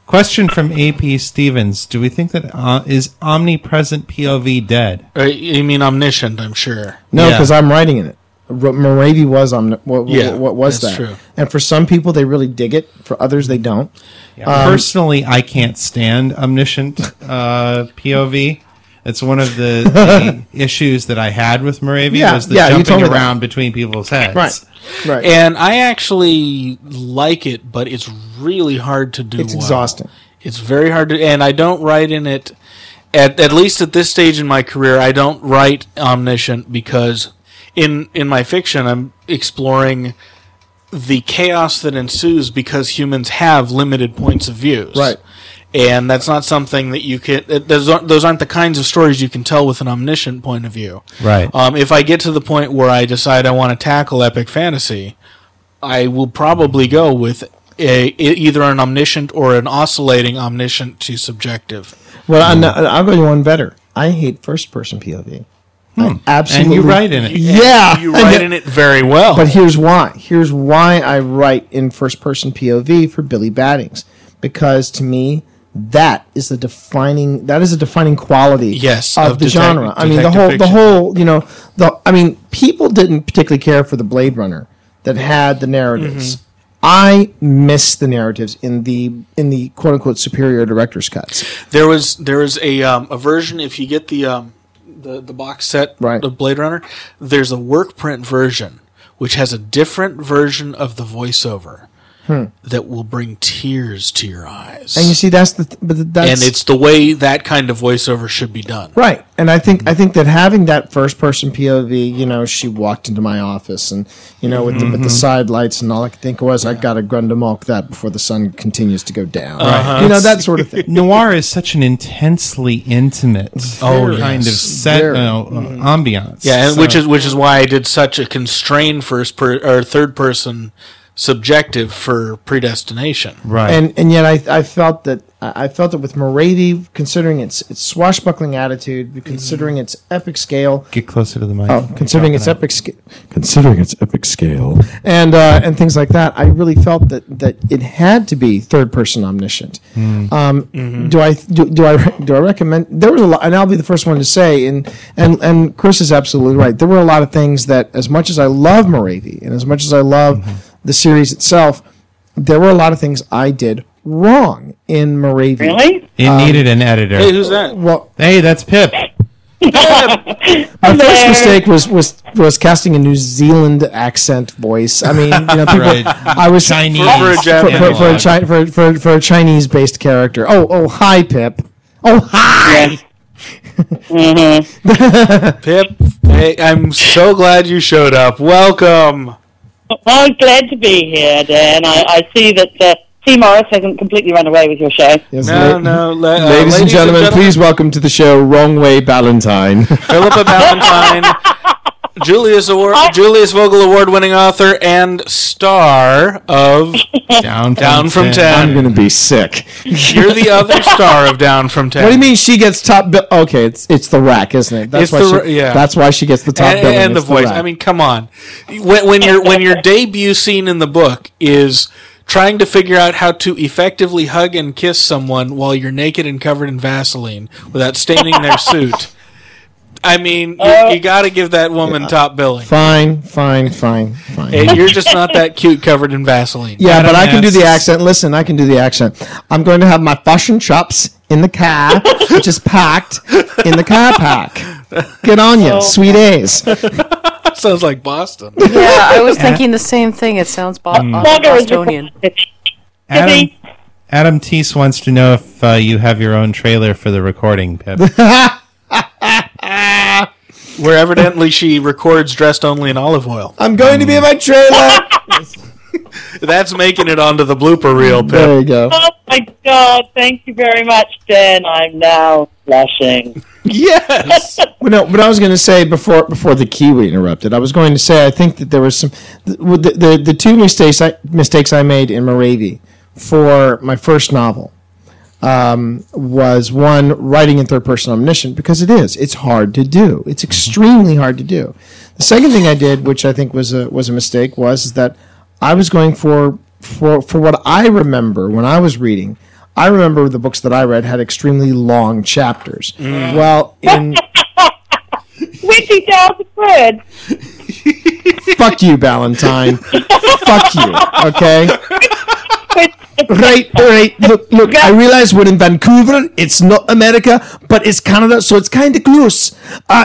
Question from AP Stevens: do we think that is omnipresent POV dead? You mean omniscient? I'm sure. No, because I'm writing in it. Moravia was on what was that? True. And for some people, they really dig it. For others, they don't. Yeah. Personally, I can't stand omniscient POV. It's one of the issues that I had with Moravia was the jumping around between people's heads. Right. And I actually like it, but it's really hard to do. It's exhausting. It's very hard to, and I don't write in it. At least at this stage in my career, I don't write omniscient because. In my fiction, I'm exploring the chaos that ensues because humans have limited points of views. Right. And that's not something that you can... Those aren't the kinds of stories you can tell with an omniscient point of view. Right. If I get to the point where I decide I want to tackle epic fantasy, I will probably go with either an omniscient or an oscillating omniscient to subjective. Well, I'll go one better. I hate first-person POV. Absolutely. And you write in it. Yeah. You write in it very well. But here's why. Here's why I write in first-person POV for Billy Battings. Because to me, that is a defining quality of the genre. I mean, the whole, you know, people didn't particularly care for the Blade Runner that had the narratives. Mm-hmm. I miss the narratives in the quote-unquote superior director's cuts. There was a version, if you get the box set of Blade Runner, there's a work print version which has a different version of the voiceover that will bring tears to your eyes. And you see, and it's the way that kind of voiceover should be done, right? And I think that having that first person POV, you know, she walked into my office, and you know, with the side lights, and all I could think was, I gotta grundamulk that before the sun continues to go down, right? You know, that sort of thing. Noir is such an intensely intimate kind of set ambiance, which is why I did such a constrained third person. Subjective for Predestination, right? And yet I felt that with Moravia, considering its swashbuckling attitude, considering its epic scale, get closer to the mic. Oh, considering its epic scale, and things like that, I really felt that it had to be third person omniscient. Do I recommend? There was a lot, and I'll be the first one to say, and Chris is absolutely right. There were a lot of things that, as much as I love Moravia, and as much as I love the series itself, there were a lot of things I did wrong in Moravia. Really? It needed an editor. Hey, who's that? Well, hey, that's Pip. My first mistake was casting a New Zealand accent voice. I mean, people, right. I was Chinese for a Chinese based character. Oh, hi, Pip. Oh, hi. Mm-hmm. Pip, hey, I'm so glad you showed up. Welcome. Well, I'm glad to be here, Dan. I see that T. Morris hasn't completely run away with your show. Yes, no. Ladies and gentlemen, please welcome to the show Wrong Way Ballantyne. Philippa Ballantyne, Julius Vogel Award-winning author and star of Down from Ten. I'm going to be sick. You're the other star of Down from Ten. What do you mean she gets top bill? Okay, it's the rack, isn't it? That's why she gets the top bill. And the voice. I mean, come on. When your debut scene in the book is trying to figure out how to effectively hug and kiss someone while you're naked and covered in Vaseline without staining their suit. I mean, you got to give that woman top billing. Fine. And you're just not that cute covered in Vaseline. Yeah, but I can do the accent. Listen, I can do the accent. I'm going to have my fashion chops in the car, which is packed in the car park. Good on you, sweet A's. Sounds like Boston. Yeah, I was thinking the same thing. It sounds Bostonian. Adam Tease wants to know if you have your own trailer for the recording, Pip. Where evidently she records dressed only in olive oil. I'm going to be in my trailer. That's making it onto the blooper reel, Pip. There you go. Oh, my God. Thank you very much, Dan. I'm now blushing. Yes. But I was going to say before the Kiwi interrupted, I was going to say I think that there was some the two mistakes I made in Moravia for my first novel was one, writing in third person omniscient, because it's hard to do. It's extremely hard to do. The second thing I did, which I think was a mistake, was that I was going for what I remember when I was reading. I remember the books that I read had extremely long chapters. Mm. Well, in 20,000 words. Fuck you, Ballantyne. Fuck you. Okay. Right. Look. I realize we're in Vancouver. It's not America, but it's Canada, so it's kind of close.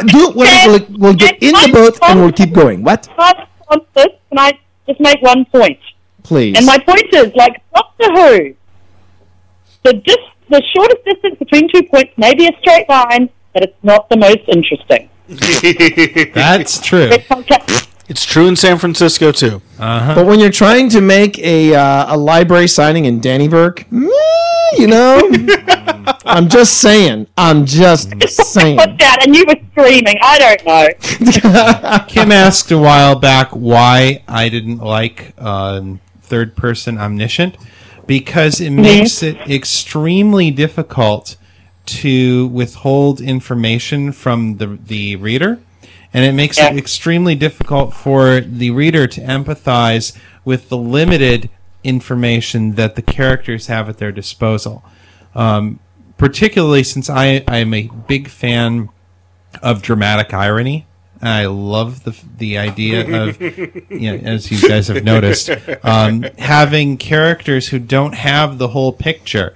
Do whatever. We'll get in the boat and we'll keep going. What? Can I just make one point, please? And my point is, like Doctor Who. The shortest distance between 2 points may be a straight line, but it's not the most interesting. That's true. It's true in San Francisco, too. Uh-huh. But when you're trying to make a library signing in Dannyburg, I'm just saying. Put that, and you were screaming. I don't know. Kim asked a while back why I didn't like third-person omniscient. Because it makes it extremely difficult to withhold information from the reader, and it makes it extremely difficult for the reader to empathize with the limited information that the characters have at their disposal. Particularly since I am a big fan of dramatic irony. I love the idea of, as you guys have noticed, having characters who don't have the whole picture.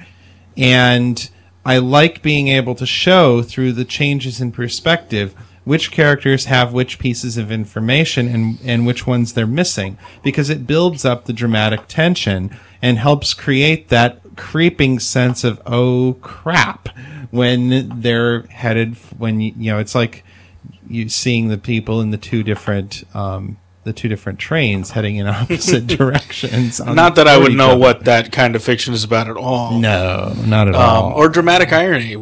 And I like being able to show through the changes in perspective which characters have which pieces of information and which ones they're missing, because it builds up the dramatic tension and helps create that creeping sense of, oh, crap, when they're headed, when, it's like, you seeing the people in the two different trains heading in opposite directions. Not that I would know what that kind of fiction is about at all. No, not at all. Or dramatic irony,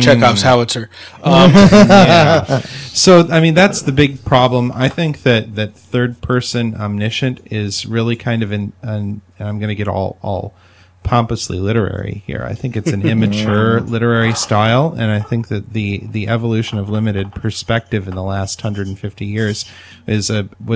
Chekhov's howitzer. Yeah. So, I mean, that's the big problem. I think that third-person omniscient is really kind of and I'm going to get all pompously literary here. I think it's an immature literary style, and I think that the evolution of limited perspective in the last 150 years was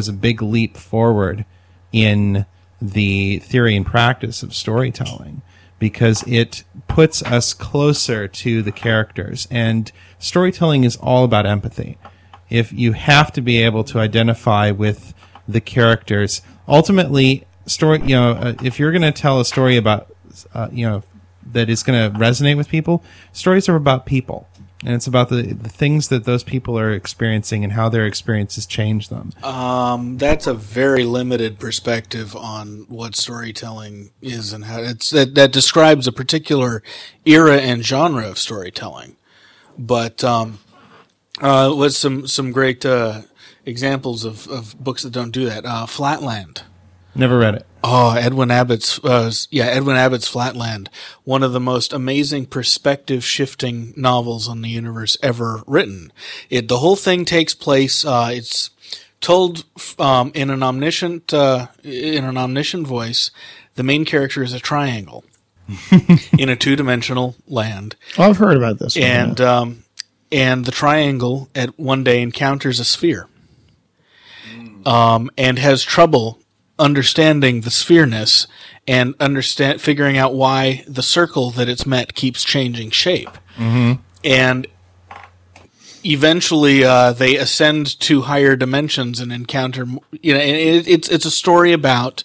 a big leap forward in the theory and practice of storytelling, because it puts us closer to the characters, and storytelling is all about empathy. If you have to be able to identify with the characters, ultimately story, you know, if you're going to tell a story about, you know, that is going to resonate with people, stories are about people. And it's about the things that those people are experiencing and how their experiences change them. That's a very limited perspective on what storytelling is and how it's that describes a particular era and genre of storytelling. But with some great examples of books that don't do that. Flatland. Never read it. Oh, Edwin Abbott's Flatland, one of the most amazing perspective-shifting novels on the universe ever written. The whole thing takes place. It's told in an omniscient voice. The main character is a triangle in a two-dimensional land. Well, I've heard about this one, and the triangle at one day encounters a sphere, and has trouble understanding the sphereness and figuring out why the circle that it's met keeps changing shape. Mm-hmm. And eventually they ascend to higher dimensions and encounter, you know, it's a story about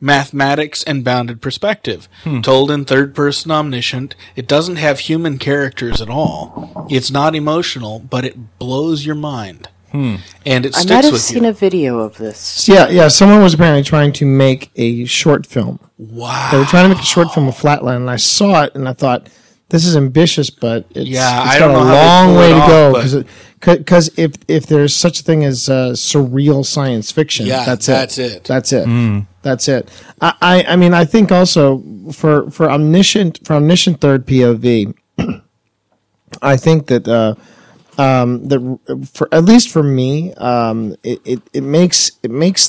mathematics and bounded perspective, told in third person omniscient. It doesn't have human characters at all. It's not emotional, but it blows your mind. And it sticks with you. I might have seen a video of this. Yeah. Someone was apparently trying to make a short film. Wow. They were trying to make a short film of Flatland, and I saw it, and I thought, this is ambitious, but it's got a long way to go. Because if there's such a thing as surreal science fiction, that's it. I mean, I think also for omniscient third POV, I think that... At least for me, it makes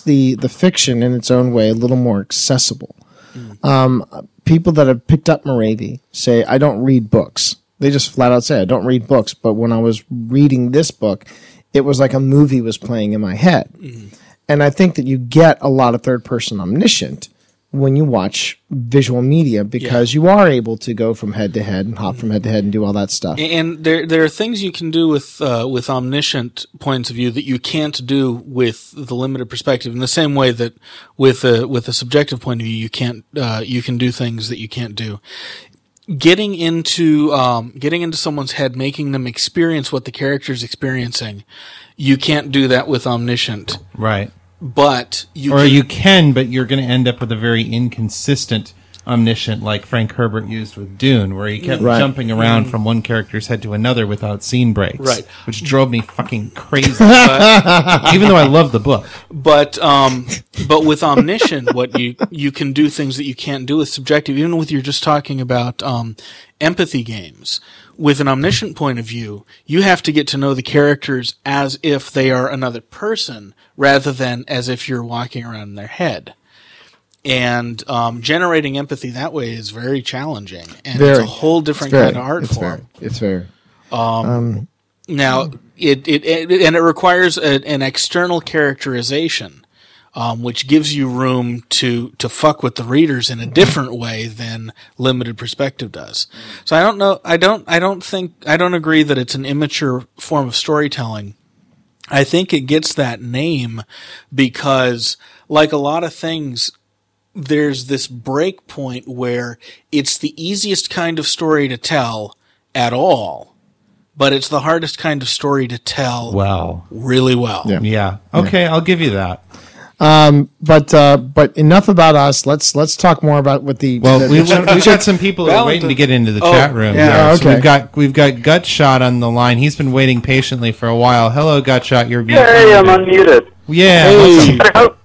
the fiction in its own way a little more accessible. Mm. People that have picked up Moravia say, I don't read books. They just flat out say, I don't read books. But when I was reading this book, it was like a movie was playing in my head. Mm. And I think that you get a lot of third person omniscient when you watch visual media, because you are able to go from head to head and hop from head to head and do all that stuff. And there are things you can do with omniscient points of view that you can't do with the limited perspective. In the same way that with a subjective point of view, you can't you can do things that you can't do. Getting into someone's head, making them experience what the character's experiencing, you can't do that with omniscient. Right. But you can, but you're going to end up with a very inconsistent omniscient, like Frank Herbert used with Dune, where he kept jumping around from one character's head to another without scene breaks, which drove me fucking crazy. But, even though I love the book, but with omniscient, what you can do things that you can't do with subjective, even with you're just talking about empathy games. With an omniscient point of view, you have to get to know the characters as if they are another person rather than as if you're walking around in their head. And generating empathy that way is very challenging. And it's a whole different kind of art form. It's very. Now, it requires an external characterization, which gives you room to fuck with the readers in a different way than limited perspective does. So I don't agree that it's an immature form of storytelling. I think it gets that name because, like a lot of things, there's this break point where it's the easiest kind of story to tell at all, but it's the hardest kind of story to tell really well. Yeah. Okay, I'll give you that. But enough about us. Let's talk more about what the. Well, we've got some people that are waiting to get into the chat room. Yeah, okay. So we've got Gutshot on the line. He's been waiting patiently for a while. Hello, Gutshot. You're muted. Hey, I'm unmuted. Yeah. Hey. Awesome.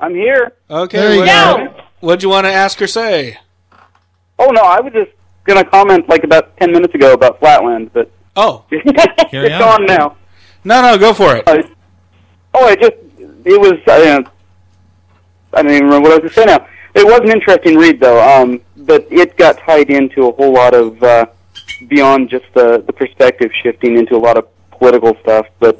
I'm here. Okay. There you go. What'd you want to ask or say? Oh no, I was just gonna comment like about 10 minutes ago about Flatland, but it's on now. No, go for it. I don't even remember what I was going to say now. It was an interesting read, though, but it got tied into a whole lot of, beyond just the perspective shifting into a lot of political stuff. But,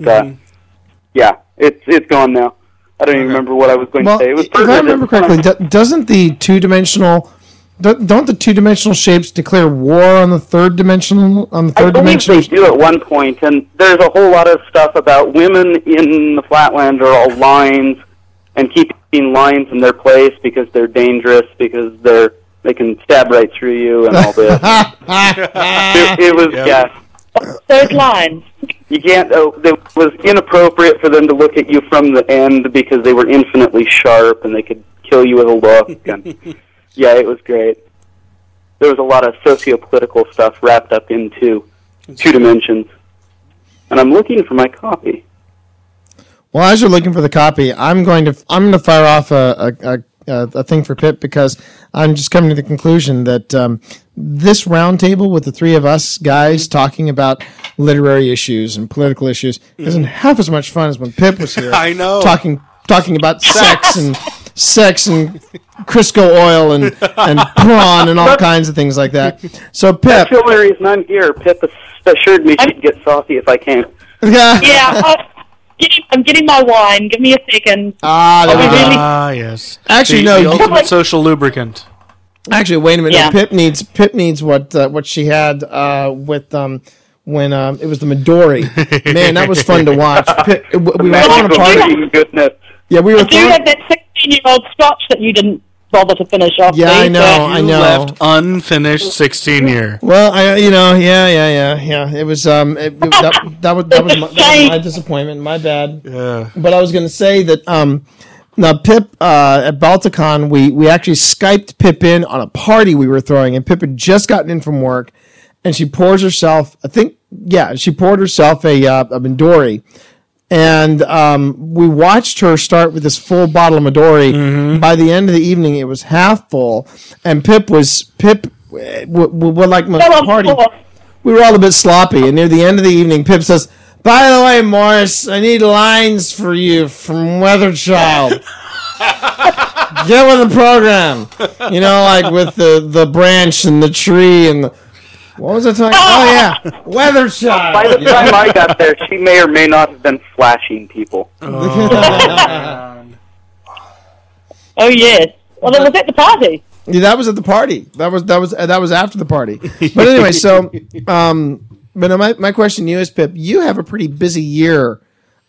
it's gone now. I don't even remember what I was going to say. It was if I remember correctly, doesn't the two-dimensional... Don't the two-dimensional shapes declare war on the third dimension? I believe they do at one point, and there's a whole lot of stuff about women in the Flatland are all lines and keep being lions in their place because they're dangerous, because they can stab right through you and all this. It was, yeah. Third line. You can't. It was inappropriate for them to look at you from the end because they were infinitely sharp and they could kill you with a look. And yeah, it was great. There was a lot of socio-political stuff wrapped up into two dimensions. And I'm looking for my copy. Well, as you're looking for the copy, I'm going to fire off a thing for Pip, because I'm just coming to the conclusion that this roundtable with the three of us guys talking about literary issues and political issues isn't half as much fun as when Pip was here. I know, talking about sex and Crisco oil and prawn and all kinds of things like that. So Pip, Hillary is none here. Pip assured me she'd get saucy if I came. Yeah. I'm getting my wine. Give me a second. Yes. Actually, the ultimate social lubricant. Actually, wait a minute. Yeah. No, Pip needs what she had with when it was the Midori. Man, that was fun to watch. Pip, we were on a party. Goodness. Yeah, we were. I do have that 16-year-old scotch that you didn't bother to finish off. Yeah, I know. Left unfinished 16-year. Well, yeah. It was that was my disappointment. My bad. Yeah. But I was going to say that now Pip at Balticon, we actually Skyped Pip in on a party we were throwing, and Pip had just gotten in from work, and she pours herself. I think she poured herself a Midori. And we watched her start with this full bottle of Midori. Mm-hmm. By the end of the evening, it was half full, and Pip. We're like my party. We were all a bit sloppy, and near the end of the evening, Pip says, "By the way, Morris, I need lines for you from Weatherchild." Get with the program, like with the branch and the tree and the. What was I talking about? Oh, yeah. Weatherchild. By the time I got there, she may or may not have been flashing people. Oh, oh yes. Well, that was at the party. Yeah, that was at the party. That was after the party. But anyway, so, but my question to you is, Pip, you have a pretty busy year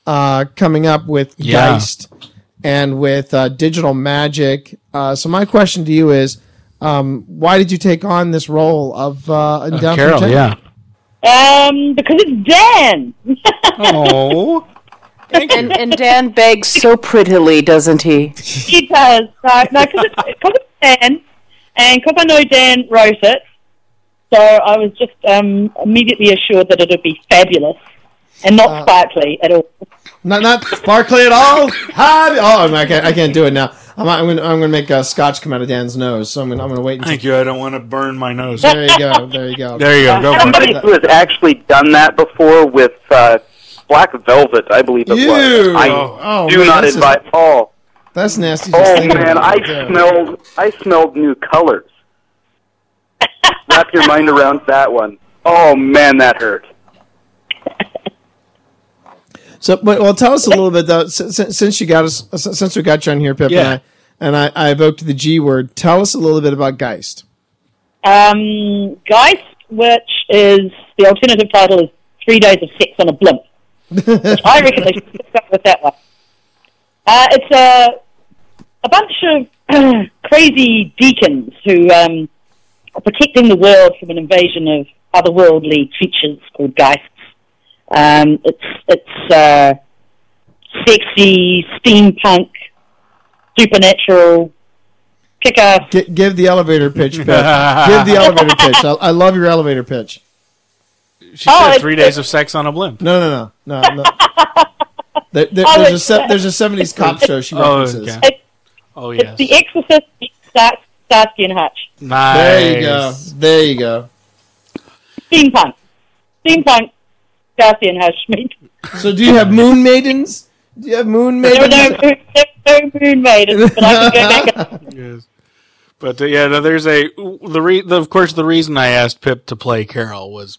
coming up with Geist and with digital magic. So my question to you is, why did you take on this role of Down Carol? From Ten? Yeah. Because it's Dan. Oh. And Dan begs so prettily, doesn't he? He does. Right? No, because it's Dan, and because I know Dan wrote it, so I was just immediately assured that it would be fabulous and not sparkly at all. Not sparkly at all. I can't do it now. I'm going to make scotch come out of Dan's nose. So I'm going to wait. Thank you. I don't want to burn my nose. There you go. There you go. Go somebody who has actually done that before with black velvet, I believe it was. I do not advise Paul. That's nasty. Oh man, I smelled new colors. Wrap your mind around that one. Oh man, that hurt. So, well, tell us a little bit though. Since we got you on here, Pip, and I evoked the G word. Tell us a little bit about Geist. Geist, which is the alternative title, is 3 Days of Sex on a Blimp. Which I reckon they should start with that one. It's a bunch of crazy deacons who are protecting the world from an invasion of otherworldly creatures called Geists. It's sexy, steampunk, supernatural, kick-ass. Give the elevator pitch, Pip. Give the elevator pitch. I love your elevator pitch. She said 3 days of sex on a blimp. No. There's a 70s cop show she references. Okay. It's The Exorcist, Starsky and Hutch. Nice. There you go. Steampunk. Darcy and Hush meet. So do you have moon maidens? There are no moon maidens, but I can go back. Yes. But there's of course the reason I asked Pip to play Carol was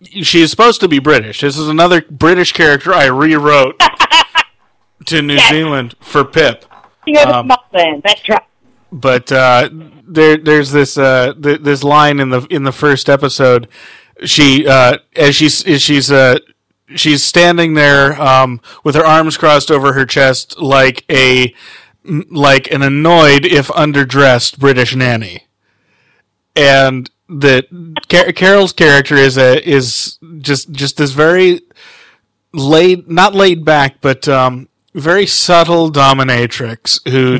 she is supposed to be British. This is another British character I rewrote to New Zealand for Pip. You go to Flatland, that's right. But there's this this line in the first episode. She, as she's she's standing there with her arms crossed over her chest, like an annoyed if underdressed British nanny, and that Carol's character is just this very not laid back, but very subtle dominatrix who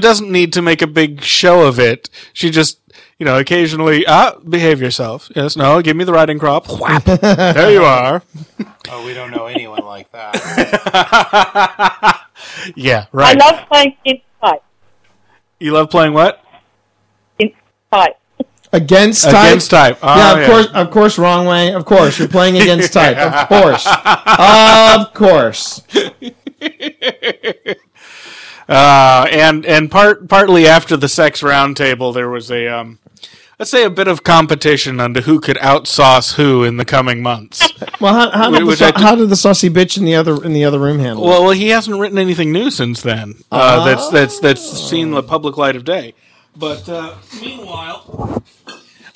doesn't need to make a big show of it. She just, occasionally, behave yourself. Yes, no, give me the riding crop. Whap. There you are. Oh, we don't know anyone like that. Yeah, right. I love playing Against Type. You love playing what? Against Type. Against Type? Against Type. Oh, yeah, of course, wrong way. Of course, you're playing Against Type. Of course. Of course. And partly after the sex roundtable, there was a, let's say, a bit of competition under who could outsauce who in the coming months. Well, how did the saucy bitch in the other room handle it? Well, he hasn't written anything new since then. That's seen the public light of day. But meanwhile,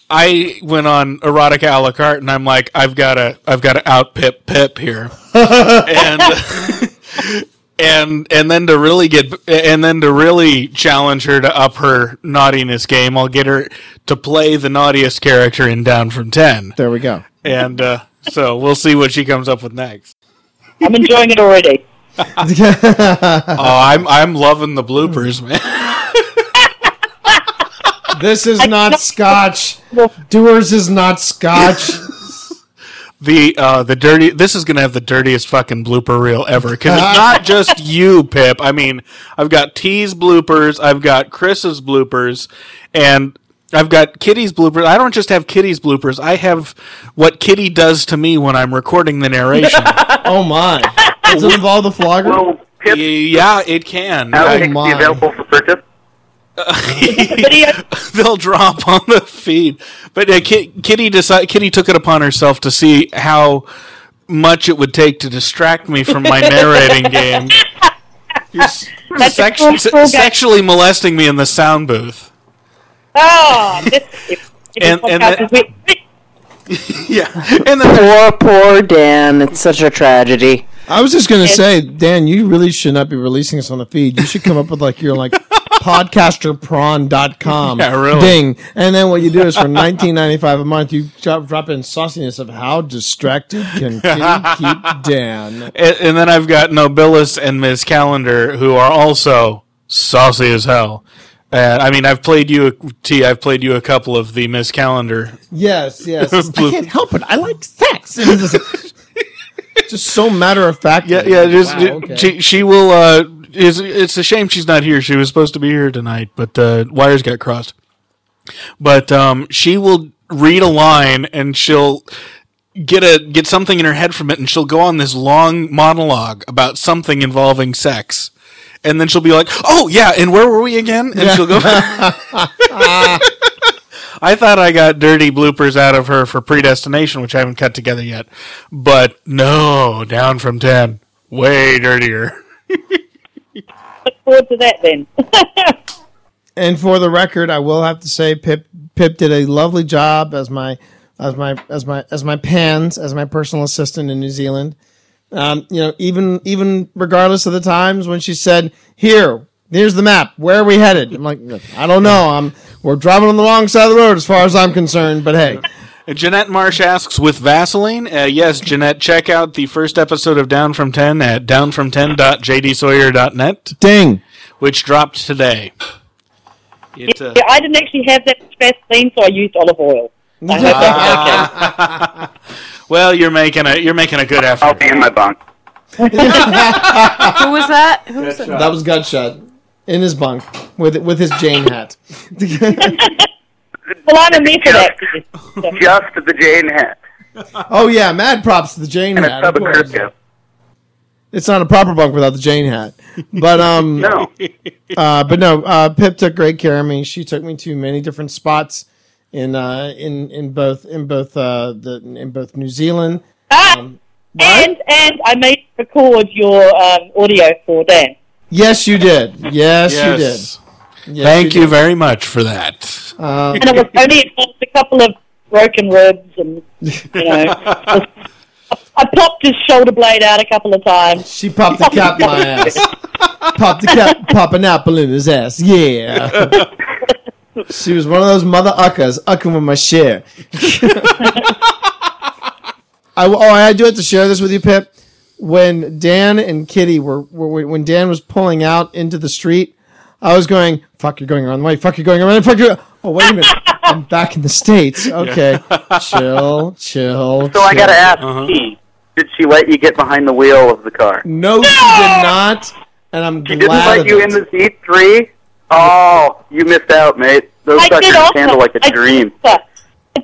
I went on Erotica a la carte, and I'm like, I've got to out Pip here, and then to really challenge her to up her naughtiness game, I'll get her to play the naughtiest character in Down from Ten. There we go. And so we'll see what she comes up with next. I'm enjoying it already. I'm loving the bloopers, man. This is not scotch. Doers is not scotch. The dirty. This is gonna have the dirtiest fucking blooper reel ever, because it's not just you, Pip. I mean, I've got T's bloopers, I've got Chris's bloopers, and I've got Kitty's bloopers. I don't just have Kitty's bloopers. I have what Kitty does to me when I'm recording the narration. Oh my! Does it involve the flogger? Well, Pip, yeah, it can. It can be available for purchase. They'll drop on the feed, but Kitty took it upon herself to see how much it would take to distract me from my narrating game. You're sexually molesting me in the sound booth. Oh, and then poor Dan. It's such a tragedy. I was just gonna say, Dan, you really should not be releasing us on the feed. You should come up with your podcasterprawn.com ding, and then what you do is for $19.95 a month, you drop in sauciness of how distracted can keep Dan. And then I've got Nobilis and Ms. Calendar, who are also saucy as hell. I mean, I've played you a couple of the Ms. Calendar. Yes. I can't help it. I like sex. Just so matter of fact. Yeah. Okay. She will. It's a shame she's not here. She was supposed to be here tonight, but wires got crossed. But she will read a line, and she'll get something in her head from it, and she'll go on this long monologue about something involving sex, and then she'll be like, "Oh yeah, and where were we again?" And she'll go. I thought I got dirty bloopers out of her for Predestination, which I haven't cut together yet, but no, Down from 10, way dirtier. Look forward to that then. And for the record, I will have to say, Pip did a lovely job as my personal assistant in New Zealand. Even regardless of the times when she said, "Here's the map. Where are we headed?" I'm like, "I don't know. We're driving on the wrong side of the road as far as I'm concerned." But hey. Jeanette Marsh asks, with Vaseline? Yes, Jeanette, check out the first episode of Down From 10 at downfrom10.jdsawyer.net. Ding! Which dropped today. Yeah, I didn't actually have that Vaseline, so I used olive oil. Well, you're making a good effort. I'll be in my bunk. Who was that? That was Gutshot. In his bunk. With his Jane hat. Well, I'm in for that. Just the Jane hat. Oh, yeah. Mad props to the Jane hat. Of course. It's not a proper bunk without the Jane hat. But, no. Pip took great care of me. She took me to many different spots in both New Zealand. And I made record your audio for Dan. Yes, you did. Yes, you did. Yes, thank you very much for that. And it was only a couple of broken ribs and I popped his shoulder blade out a couple of times. She popped a cap in my ass. Popped a cap, pop an apple in his ass. Yeah. She was one of those mother uckers, ucking with my share. I do have to share this with you, Pip. When Dan and Kitty were when Dan was pulling out into the street, I was going, fuck, you're going around the way. Fuck, you're going around the way. Fuck, you're... Oh, wait a minute. I'm back in the States. Okay. Yeah. Chill. So I got to ask, did she let you get behind the wheel of the car? No, she did not. And I'm she glad. She didn't let you in the seat three? Oh, you missed out, mate. Those suckers handle like a dream. I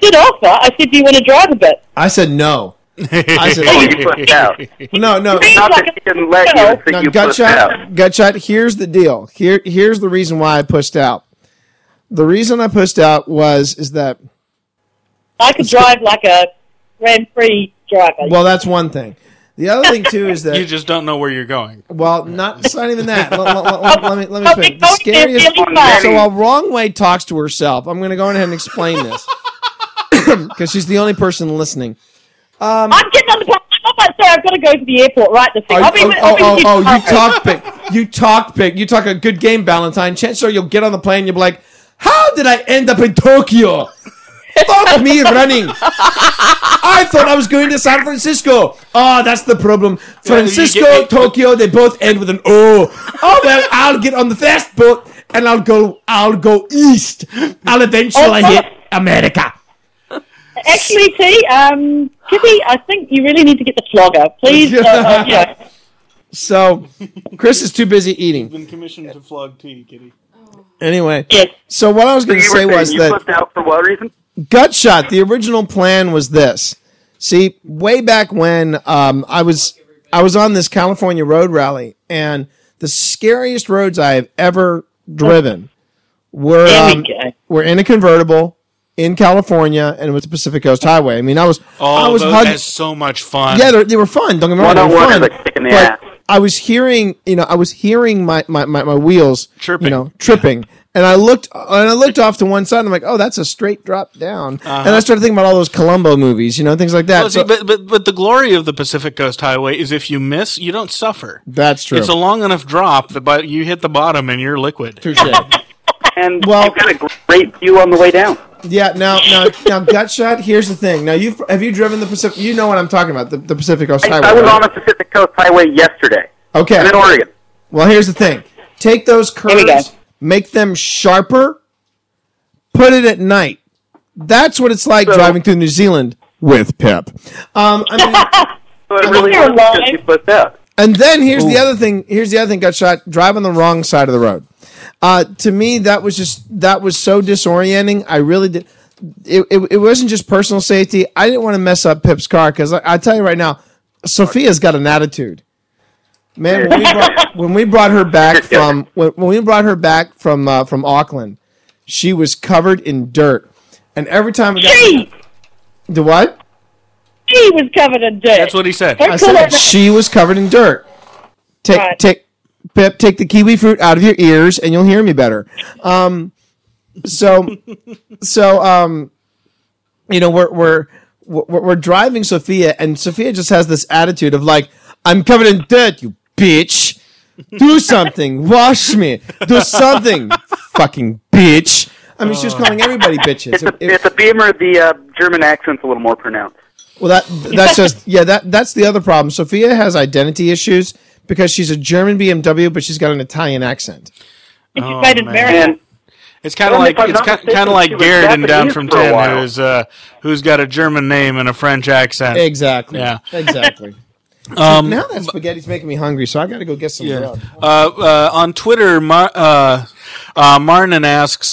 did offer. I said, do you want to drive a bit? I said no. I said, oh, you pushed out. No. Not that she didn't let you, so you pushed out. Gutshot, here's the deal. Here's the reason why I pushed out. The reason I pushed out was that... I could drive like a Grand Prix driver. Well, that's one thing. The other thing, too, is that... You just don't know where you're going. Well, it's not even that. Let me explain. The scariest... So while Wrong Way talks to herself, I'm going to go ahead and explain this. Because she's the only person listening. I'm getting on the plane. I'm about to say I've got to go to the airport, right? You talk big. You talk a good game, Valentine. Chancellor, you'll get on the plane, you'll be like... How did I end up in Tokyo? Fuck me running. I thought I was going to San Francisco. Oh, that's the problem. Francisco, Tokyo, they both end with an O. Oh, well, I'll get on the fast boat and I'll go east. I'll eventually hit America. Actually, T, Kitty, I think you really need to get the flogger. Please, yeah. So, Chris is too busy eating. He's been commissioned to flog T, Kitty. Anyway, so what I was going to say was that... You flipped out for what reason? Gutshot, the original plan was this. See, way back when I was on this California road rally, and the scariest roads I have ever driven were in a convertible in California and with the Pacific Coast Highway. I mean, that's so much fun. Yeah, they were fun. Don't get me wrong, they were fun. I was hearing my wheels chirping. Tripping. And I looked off to one side and I'm like, oh, that's a straight drop down. Uh-huh. And I started thinking about all those Columbo movies, things like that. Well, so, but the glory of the Pacific Coast Highway is if you miss, you don't suffer. That's true. It's a long enough drop that you hit the bottom and you're liquid. Touché. And you've got a great view on the way down. Yeah, now, Gutshot, here's the thing. Now, have you driven the Pacific? You know what I'm talking about, the Pacific Coast Highway. I was on the Pacific Coast Highway yesterday. Okay. I'm in Oregon. Well, here's the thing. Take those curves, make them sharper, put it at night. That's what it's like driving through New Zealand with Pip. And then here's the other thing. Here's the other thing, Gutshot. Drive on the wrong side of the road. To me, that was so disorienting. I really did. It wasn't just personal safety. I didn't want to mess up Pip's car because I tell you right now, Sophia's got an attitude. Man, when we brought her back from Auckland, she was covered in dirt, and every time we got the what? She was covered in dirt. That's what he said. I said she was covered in dirt. Pip, take the kiwi fruit out of your ears, and you'll hear me better. We're driving Sophia, and Sophia just has this attitude of like, I'm covered in dirt, you bitch. Do something. Wash me. Do something. Fucking bitch. I mean, she was calling everybody bitches. It's a Beamer. The German accent's a little more pronounced. Well, that's the other problem. Sophia has identity issues. Because she's a German BMW, but she's got an Italian accent. And she's made American. It's kind of like Garrett in Down from Ten, who's got a German name and a French accent. Exactly. Yeah. Exactly. Now that spaghetti's making me hungry, so I got to go get some. Yeah. On Twitter, Marnin asks,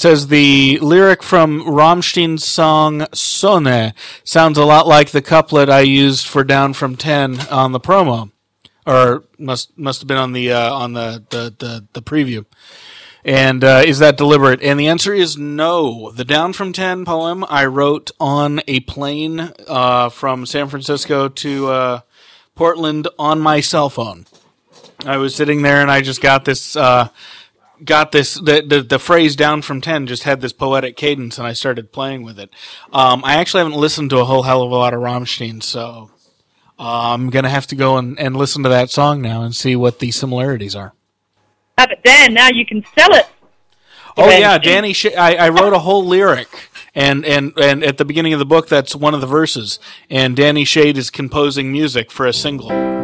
says the lyric from Rammstein's song "Sonne" sounds a lot like the couplet I used for Down from Ten on the promo. Or must have been on the preview, and is that deliberate? And the answer is no. The Down from 10 poem I wrote on a plane from San Francisco to Portland on my cell phone. I was sitting there and I just got this the phrase Down from 10 just had this poetic cadence, and I started playing with it. I actually haven't listened to a whole hell of a lot of Rammstein, so. I'm going to have to go and listen to that song now and see what the similarities are. Ah, but Dan, now you can sell it. Oh, yeah, Danny Shade. I wrote a whole lyric, and at the beginning of the book, that's one of the verses, and Danny Shade is composing music for a single.